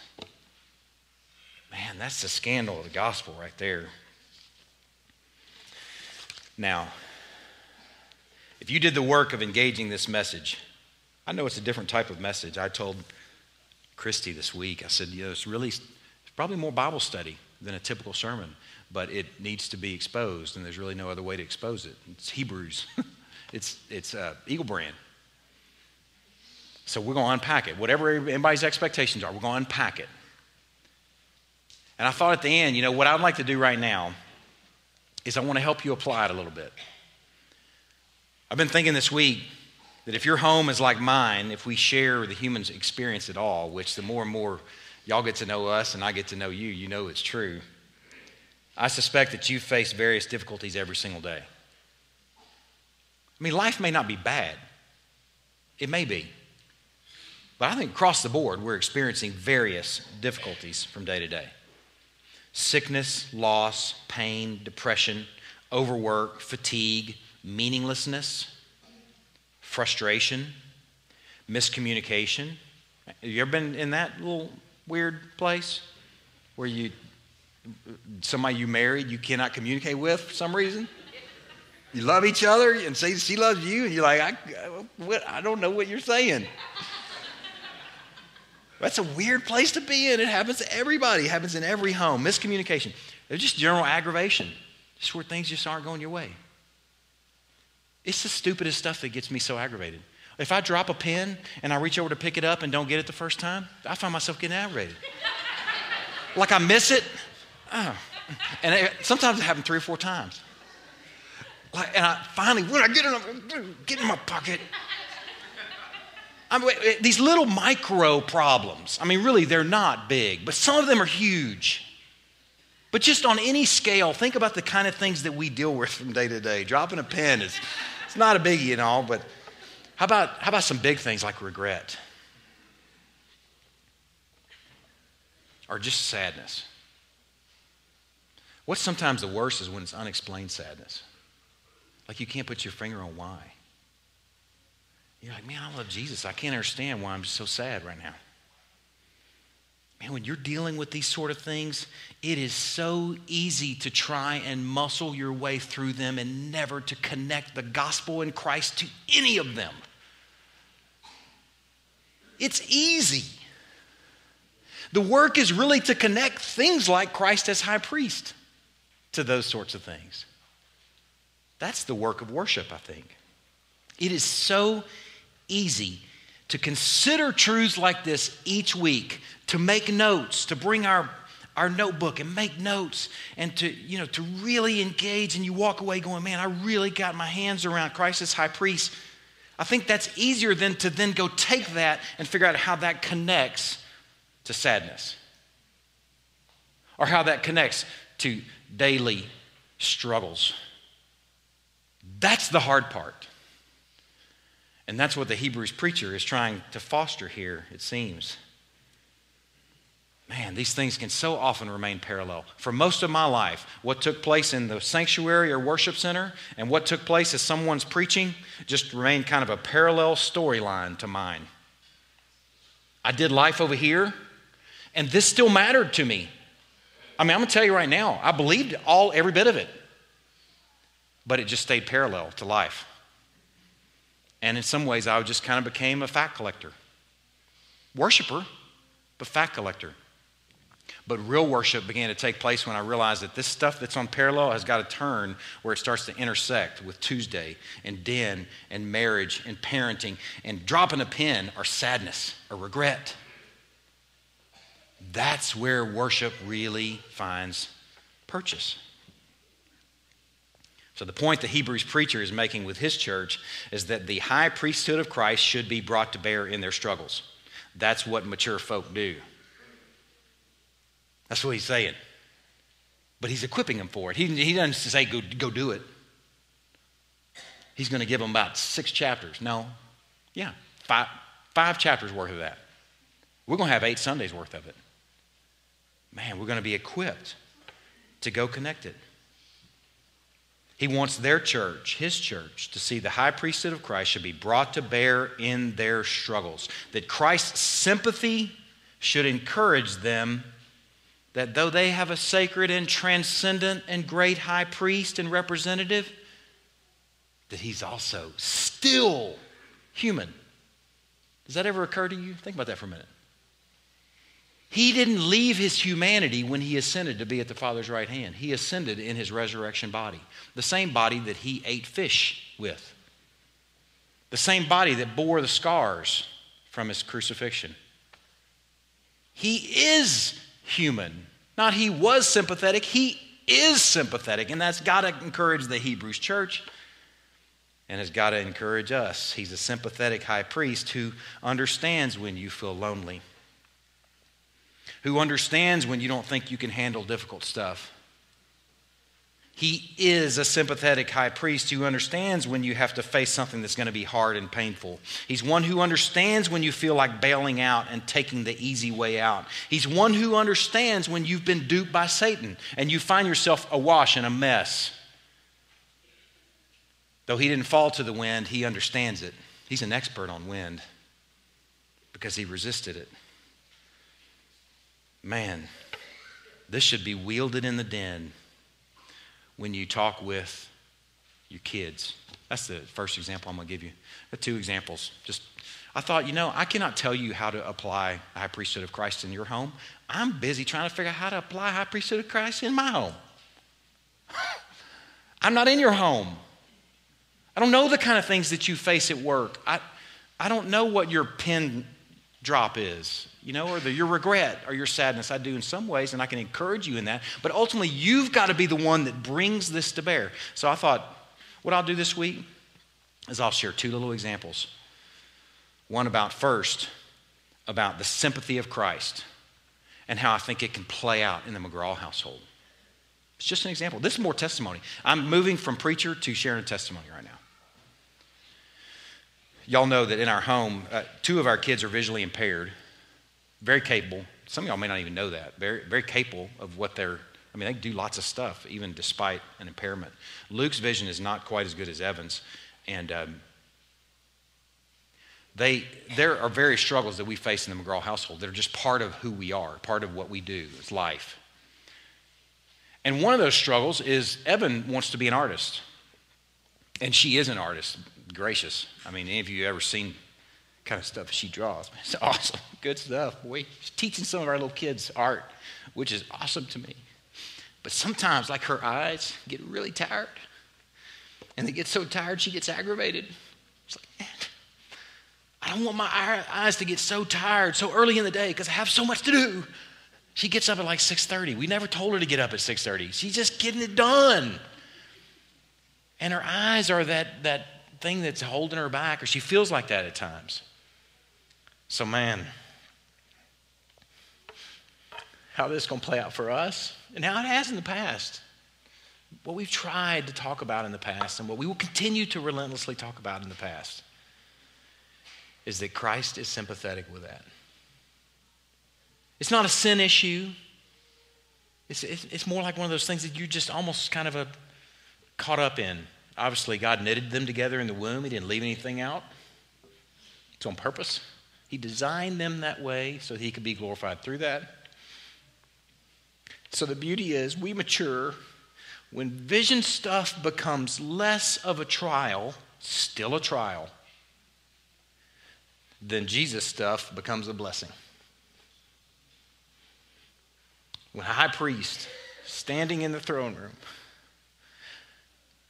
Man, that's the scandal of the gospel right there. Now, if you did the work of engaging this message, I know it's a different type of message. I told Christy this week, I said, you know, it's probably more Bible study than a typical sermon, but it needs to be exposed, and there's really no other way to expose it. It's Hebrews. It's Eagle Brand. So we're going to unpack it. Whatever anybody's expectations are, we're going to unpack it. And I thought at the end, you know, what I'd like to do right now is I want to help you apply it a little bit. I've been thinking this week that if your home is like mine, if we share the human experience at all, which the more and more y'all get to know us and I get to know you, you know it's true. I suspect that you face various difficulties every single day. I mean, life may not be bad. It may be. But I think across the board, we're experiencing various difficulties from day to day. Sickness, loss, pain, depression, overwork, fatigue, meaninglessness, frustration, miscommunication. You ever been in that little weird place where somebody you married, you cannot communicate with for some reason? You love each other, and she loves you, and you're like, I don't know what you're saying. That's a weird place to be in. It happens to everybody. It happens in every home. Miscommunication. There's just general aggravation. Just where things just aren't going your way. It's the stupidest stuff that gets me so aggravated. If I drop a pen and I reach over to pick it up and don't get it the first time, I find myself getting aggravated. Like I miss it. Oh. And sometimes it happens 3 or 4 times. Like, and I finally, when I get in my pocket. I mean, these little micro problems, I mean, really, they're not big, but some of them are huge. But just on any scale, think about the kind of things that we deal with from day to day. Dropping a pen is it's not a biggie and all, but how about some big things like regret? Or just sadness. What's sometimes the worst is when it's unexplained sadness. Like you can't put your finger on why. You're like, man, I love Jesus. I can't understand why I'm just so sad right now. Man, when you're dealing with these sort of things, it is so easy to try and muscle your way through them and never to connect the gospel in Christ to any of them. It's easy. The work is really to connect things like Christ as high priest to those sorts of things. That's the work of worship, I think. It is so easy to consider truths like this each week, to make notes, to bring our notebook and make notes, and to really engage, and you walk away going, man, I really got my hands around Christ as high priest. I think that's easier than to then go take that and figure out how that connects to sadness, or how that connects to daily struggles. That's the hard part. And that's what the Hebrews preacher is trying to foster here, it seems. Man, these things can so often remain parallel. For most of my life, what took place in the sanctuary or worship center and what took place as someone's preaching just remained kind of a parallel storyline to mine. I did life over here, and this still mattered to me. I mean, I'm going to tell you right now, I believed every bit of it, but it just stayed parallel to life. And in some ways, I just kind of became a fact collector. Worshiper, but fact collector. But real worship began to take place when I realized that this stuff that's on parallel has got to turn where it starts to intersect with Tuesday and den and marriage and parenting and dropping a pin or sadness or regret. That's where worship really finds purchase. So the point the Hebrews preacher is making with his church is that the high priesthood of Christ should be brought to bear in their struggles. That's what mature folk do. That's what he's saying. But he's equipping them for it. He doesn't say, go do it. He's going to give them about 6 chapters. No, yeah, 5 chapters worth of that. We're going to have 8 Sundays worth of it. Man, we're going to be equipped to go connect it. He wants their church, his church, to see the high priesthood of Christ should be brought to bear in their struggles. That Christ's sympathy should encourage them that though they have a sacred and transcendent and great high priest and representative, that he's also still human. Does that ever occur to you? Think about that for a minute. He didn't leave his humanity when he ascended to be at the Father's right hand. He ascended in his resurrection body, the same body that he ate fish with, the same body that bore the scars from his crucifixion. He is human. Not he was sympathetic, he is sympathetic, and that's got to encourage the Hebrews church and has got to encourage us. He's a sympathetic high priest who understands when you feel lonely, who understands when you don't think you can handle difficult stuff. He is a sympathetic high priest who understands when you have to face something that's going to be hard and painful. He's one who understands when you feel like bailing out and taking the easy way out. He's one who understands when you've been duped by Satan and you find yourself awash in a mess. Though he didn't fall to the wind, he understands it. He's an expert on wind because he resisted it. Man, this should be wielded in the den when you talk with your kids. That's the first example I'm going to give you. The 2 examples. I thought, I cannot tell you how to apply the high priesthood of Christ in your home. I'm busy trying to figure out how to apply high priesthood of Christ in my home. I'm not in your home. I don't know the kind of things that you face at work. I don't know what your pin drop is, you know, or your regret or your sadness. I do in some ways, and I can encourage you in that. But ultimately, you've got to be the one that brings this to bear. So I thought, what I'll do this week is I'll share two little examples. One about the sympathy of Christ and how I think it can play out in the McGraw household. It's just an example. This is more testimony. I'm moving from preacher to sharing testimony right now. Y'all know that in our home, two of our kids are visually impaired, very capable. Some of y'all may not even know that. Very, very capable of what they do lots of stuff, even despite an impairment. Luke's vision is not quite as good as Evan's, and there are various struggles that we face in the McGraw household that are just part of who we are, part of what we do. It's life. And one of those struggles is Evan wants to be an artist, and she is an artist. Gracious. I mean, any of you ever seen kind of stuff she draws? It's awesome. Good stuff. She's teaching some of our little kids art, which is awesome to me. But sometimes, like, her eyes get really tired, and they get so tired she gets aggravated. It's like, man, I don't want my eyes to get so tired so early in the day because I have so much to do. She gets up at like 6:30. We never told her to get up at 6:30. She's just getting it done. And her eyes are that thing that's holding her back, or she feels like that at times. So, man, how this is going to play out for us and how it has in the past, what we've tried to talk about in the past and what we will continue to relentlessly talk about in the past is that Christ is sympathetic with that. It's not a sin issue. It's more like one of those things that you're just almost kind of caught up in. Obviously, God knitted them together in the womb. He didn't leave anything out. It's on purpose. He designed them that way so that he could be glorified through that. So the beauty is we mature when vision stuff becomes less of a trial, still a trial, then Jesus stuff becomes a blessing. When a high priest standing in the throne room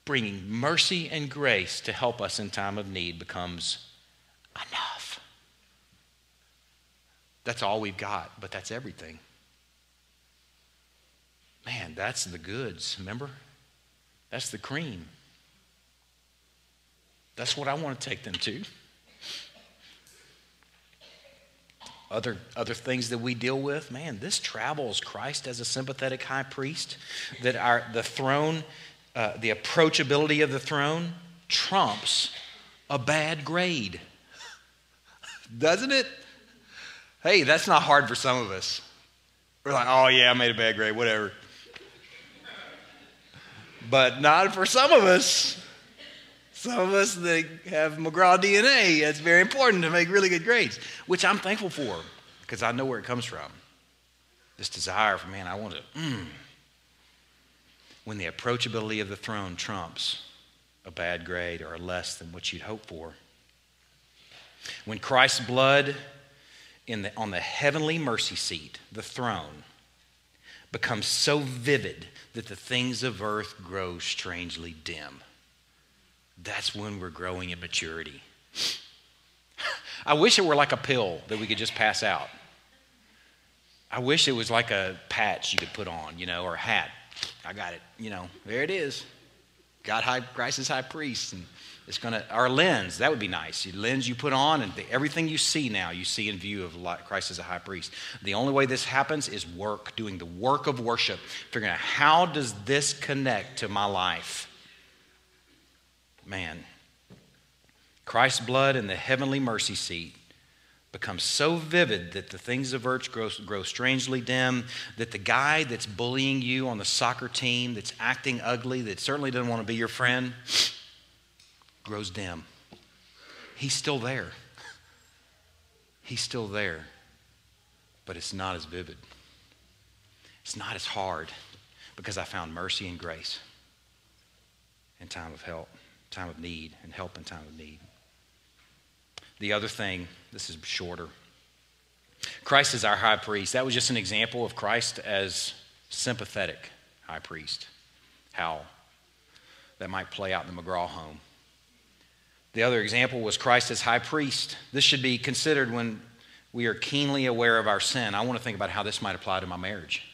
bringing mercy and grace to help us in time of need becomes enough. That's all we've got, but that's everything. Man, that's the goods, remember? That's the cream. That's what I want to take them to. Other things that we deal with, man, this travels Christ as a sympathetic high priest, that the throne, the approachability of the throne trumps a bad grade. Doesn't it? Hey, that's not hard for some of us. We're like, oh yeah, I made a bad grade, whatever. But not for some of us. Some of us that have McGraw DNA, it's very important to make really good grades, which I'm thankful for because I know where it comes from. This desire for, man, I want to... When the approachability of the throne trumps a bad grade or less than what you'd hope for. When Christ's blood on the heavenly mercy seat, the throne, becomes so vivid that the things of earth grow strangely dim. That's when we're growing in maturity. I wish it were like a pill that we could just pass out. I wish it was like a patch you could put on, you know, or a hat. I got it, you know, there it is. Christ is high priest, and it's going to, our lens, that would be nice. The lens you put on and everything you see now, you see in view of Christ as a high priest. The only way this happens is work, doing the work of worship, figuring out how does this connect to my life? Man, Christ's blood in the heavenly mercy seat becomes so vivid that the things of earth grow strangely dim, that the guy that's bullying you on the soccer team, that's acting ugly, that certainly doesn't want to be your friend, grows dim. He's still there. He's still there. But it's not as vivid. It's not as hard because I found mercy and grace in time of help, time of need, and help in time of need. The other thing, this is shorter. Christ is our high priest. That was just an example of Christ as sympathetic high priest. How that might play out in the McGraw home. The other example was Christ as high priest. This should be considered when we are keenly aware of our sin. I want to think about how this might apply to my marriage.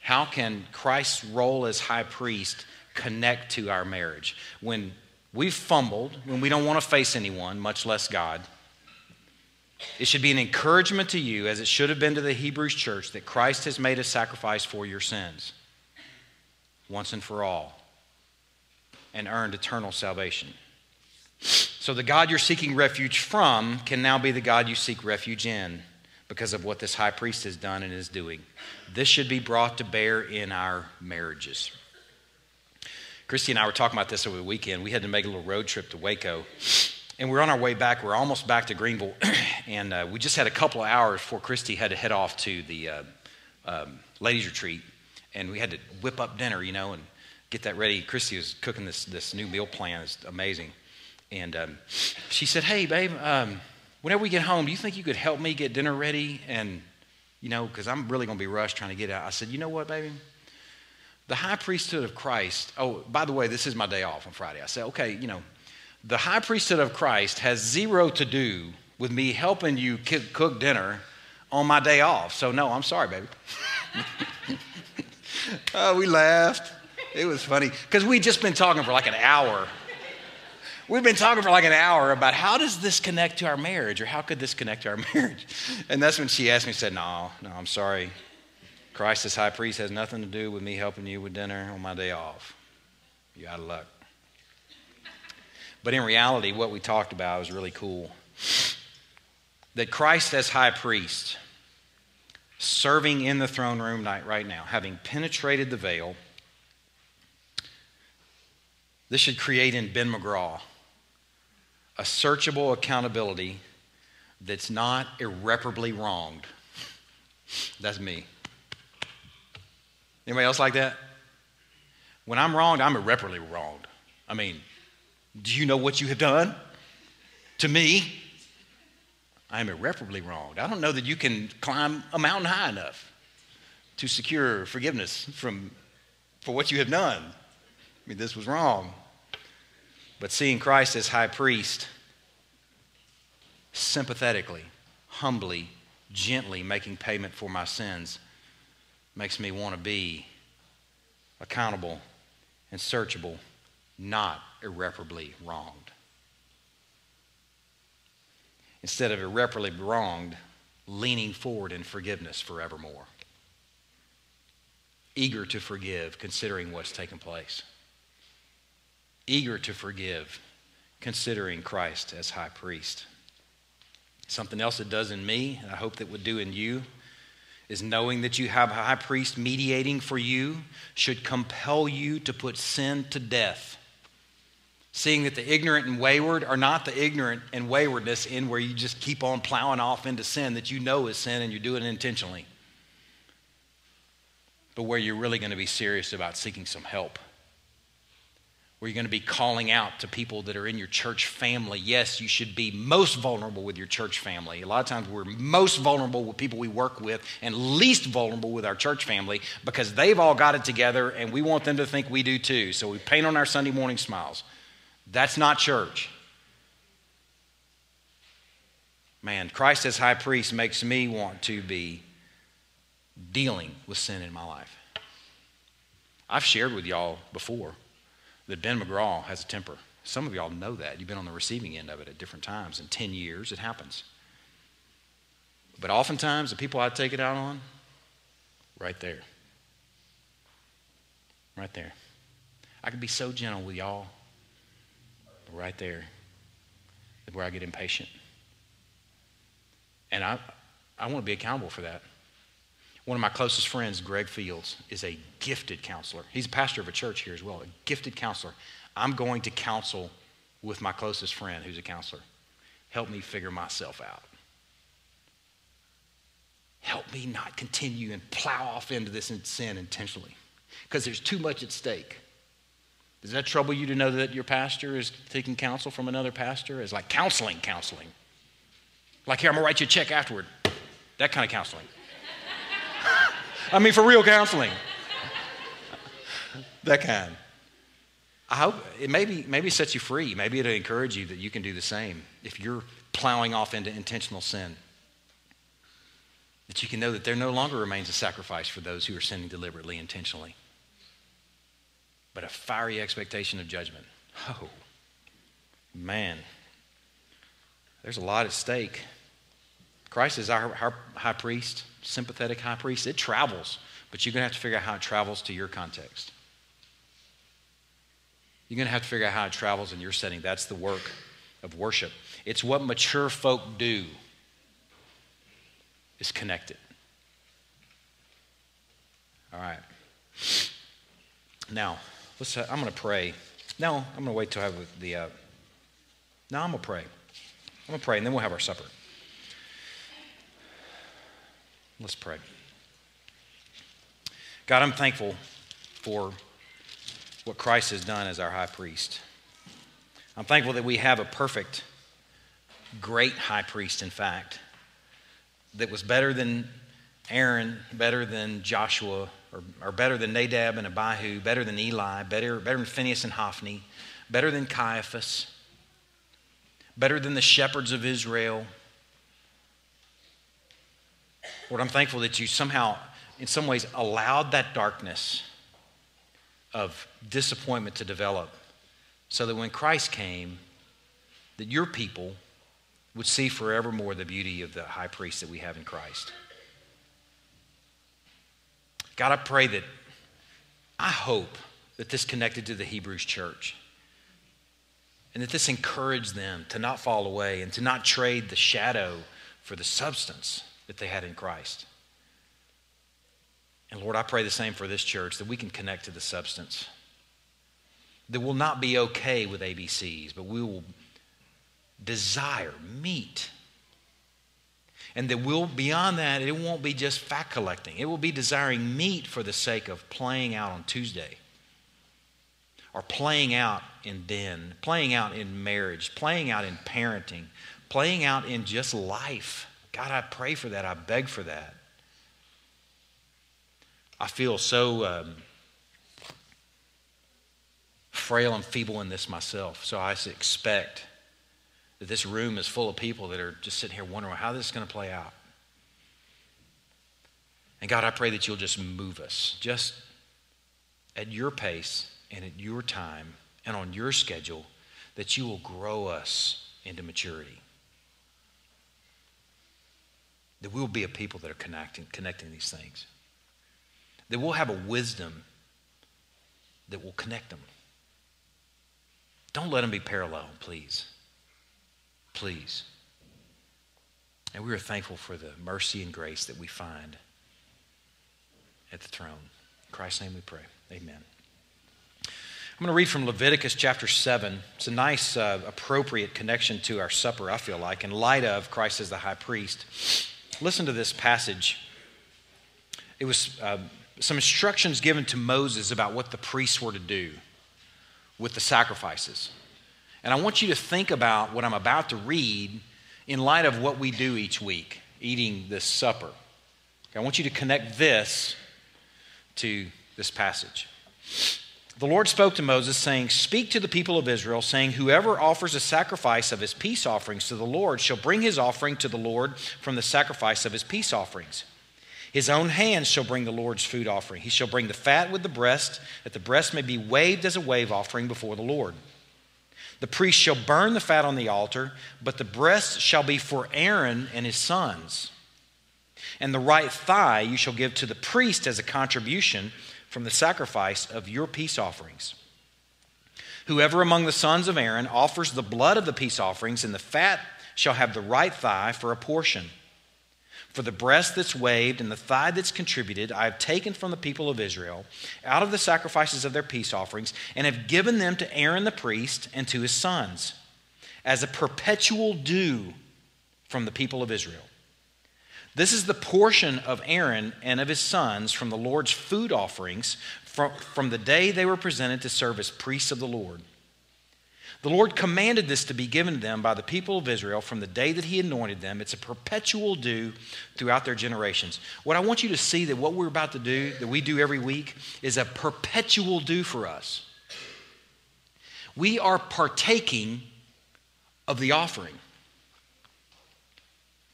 How can Christ's role as high priest connect to our marriage? When we've fumbled, when we don't want to face anyone, much less God, it should be an encouragement to you, as it should have been to the Hebrews church, that Christ has made a sacrifice for your sins once and for all and earned eternal salvation. So the God you're seeking refuge from can now be the God you seek refuge in because of what this high priest has done and is doing. This should be brought to bear in our marriages. Christy and I were talking about this over the weekend. We had to make a little road trip to Waco. And we're on our way back. We're almost back to Greenbull. And we just had a couple of hours before Christy had to head off to the ladies' retreat. And we had to whip up dinner, you know, and get that ready. Christy was cooking this new meal plan. It's amazing. And she said, "Hey, babe, whenever we get home, do you think you could help me get dinner ready? And, you know, because I'm really going to be rushed trying to get out." I said, "You know what, baby? The high priesthood of Christ." Oh, by the way, this is my day off on Friday. I said, "Okay, you know, the high priesthood of Christ has zero to do with me helping you cook dinner on my day off. So, no, I'm sorry, baby." Oh, we laughed. It was funny because we'd just been talking for like an hour. We've been talking for like an hour about how does this connect to our marriage, or how could this connect to our marriage? And that's when she asked me, said, no, I'm sorry. Christ as high priest has nothing to do with me helping you with dinner on my day off. You're out of luck. But in reality, what we talked about was really cool. That Christ as high priest, serving in the throne room right now, having penetrated the veil, this should create in Ben McGraw a searchable accountability that's not irreparably wronged. That's me. Anybody else like that? When I'm wronged, I'm irreparably wronged. I mean, do you know what you have done to me? I'm irreparably wronged. I don't know that you can climb a mountain high enough to secure forgiveness for what you have done. I mean, this was wrong. But seeing Christ as high priest, sympathetically, humbly, gently making payment for my sins, makes me want to be accountable and searchable, not irreparably wronged. Instead of irreparably wronged, leaning forward in forgiveness forevermore. Eager to forgive, considering what's taken place. Eager to forgive, considering Christ as high priest. Something else it does in me, and I hope that would do in you, is knowing that you have a high priest mediating for you should compel you to put sin to death. Seeing that the ignorant and wayward are not the ignorant and waywardness in where you just keep on plowing off into sin that you know is sin and you do it intentionally. But where you're really going to be serious about seeking some help. Where you're going to be calling out to people that are in your church family. Yes, you should be most vulnerable with your church family. A lot of times we're most vulnerable with people we work with and least vulnerable with our church family because they've all got it together and we want them to think we do too. So we paint on our Sunday morning smiles. That's not church. Man, Christ as high priest makes me want to be dealing with sin in my life. I've shared with y'all before that Ben McGraw has a temper. Some of y'all know that. You've been on the receiving end of it at different times. In 10 years, it happens. But oftentimes, the people I take it out on, right there. Right there. I could be so gentle with y'all, but right there is where I get impatient. And I want to be accountable for that. One of my closest friends, Greg Fields, is a gifted counselor. He's a pastor of a church here as well, a gifted counselor. I'm going to counsel with my closest friend who's a counselor. Help me figure myself out. Help me not continue and plow off into this sin intentionally because there's too much at stake. Does that trouble you to know that your pastor is taking counsel from another pastor? It's like counseling. Like, here, I'm going to write you a check afterward. That kind of counseling. I mean, for real counseling. that kind. I hope it maybe sets you free. Maybe it'll encourage you that you can do the same if you're plowing off into intentional sin. That you can know that there no longer remains a sacrifice for those who are sinning deliberately, intentionally, but a fiery expectation of judgment. Oh, man, there's a lot at stake. Christ is our high priest, sympathetic high priest. It travels, but you're going to have to figure out how it travels to your context. You're going to have to figure out how it travels in your setting. That's the work of worship. It's what mature folk do. Is connected. All right. Now, I'm going to pray. No, I'm going to wait till I have the... I'm going to pray. I'm going to pray, and then we'll have our supper. Let's pray. God, I'm thankful for what Christ has done as our high priest. I'm thankful that we have a perfect, great high priest, in fact, that was better than Aaron, better than Joshua, or better than Nadab and Abihu, better than Eli, better than Phinehas and Hophni, better than Caiaphas, better than the shepherds of Israel. Lord, I'm thankful that you somehow, in some ways, allowed that darkness of disappointment to develop so that when Christ came, that your people would see forevermore the beauty of the high priest that we have in Christ. God, I pray that, I hope that this connected to the Hebrews church and that this encouraged them to not fall away and to not trade the shadow for the substance that they had in Christ. And Lord, I pray the same for this church, that we can connect to the substance, that we'll not be okay with ABCs, but we will desire, meet. And that we'll, beyond that, it won't be just fact collecting. It will be desiring meat for the sake of playing out on Tuesday, or playing out in den, playing out in marriage, playing out in parenting, playing out in just life. God, I pray for that. I beg for that. I feel so frail and feeble in this myself, so I expect that this room is full of people that are just sitting here wondering how this is going to play out. And God, I pray that you'll just move us, just at your pace and at your time and on your schedule, that you will grow us into maturity. That we'll be a people that are connecting these things. That we'll have a wisdom that will connect them. Don't let them be parallel, please. Please. And we are thankful for the mercy and grace that we find at the throne. In Christ's name we pray. Amen. I'm going to read from Leviticus chapter 7. It's a nice, appropriate connection to our supper, I feel like, in light of Christ as the high priest. Listen to this passage. It was some instructions given to Moses about what the priests were to do with the sacrifices. And I want you to think about what I'm about to read in light of what we do each week, eating this supper. Okay, I want you to connect this to this passage. The Lord spoke to Moses, saying, "Speak to the people of Israel, saying, whoever offers a sacrifice of his peace offerings to the Lord shall bring his offering to the Lord from the sacrifice of his peace offerings. His own hands shall bring the Lord's food offering. He shall bring the fat with the breast, that the breast may be waved as a wave offering before the Lord. The priest shall burn the fat on the altar, but the breast shall be for Aaron and his sons. And the right thigh you shall give to the priest as a contribution from the sacrifice of your peace offerings. Whoever among the sons of Aaron offers the blood of the peace offerings, and the fat shall have the right thigh for a portion. For the breast that's waved and the thigh that's contributed, I have taken from the people of Israel out of the sacrifices of their peace offerings, and have given them to Aaron the priest and to his sons as a perpetual due from the people of Israel. This is the portion of Aaron and of his sons from the Lord's food offerings from the day they were presented to serve as priests of the Lord. The Lord commanded this to be given to them by the people of Israel from the day that he anointed them. It's a perpetual due throughout their generations. What I want you to see that what we're about to do, that we do every week, is a perpetual due for us. We are partaking of the offering.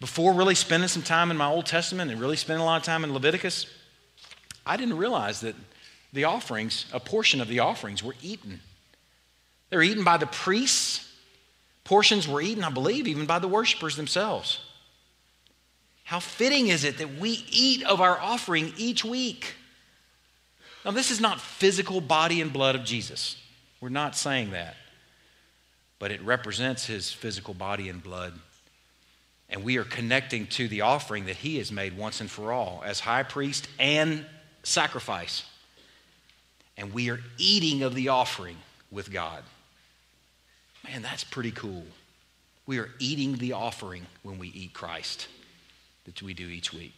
Before really spending some time in my Old Testament and really spending a lot of time in Leviticus, I didn't realize that the offerings, a portion of the offerings, were eaten. They were eaten by the priests. Portions were eaten, I believe, even by the worshipers themselves. How fitting is it that we eat of our offering each week? Now, this is not physical body and blood of Jesus. We're not saying that. But it represents his physical body and blood. And we are connecting to the offering that he has made once and for all as high priest and sacrifice. And we are eating of the offering with God. Man, that's pretty cool. We are eating the offering when we eat Christ, that we do each week.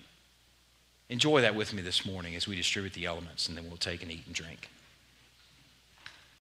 Enjoy that with me this morning as we distribute the elements, and then we'll take and eat and drink.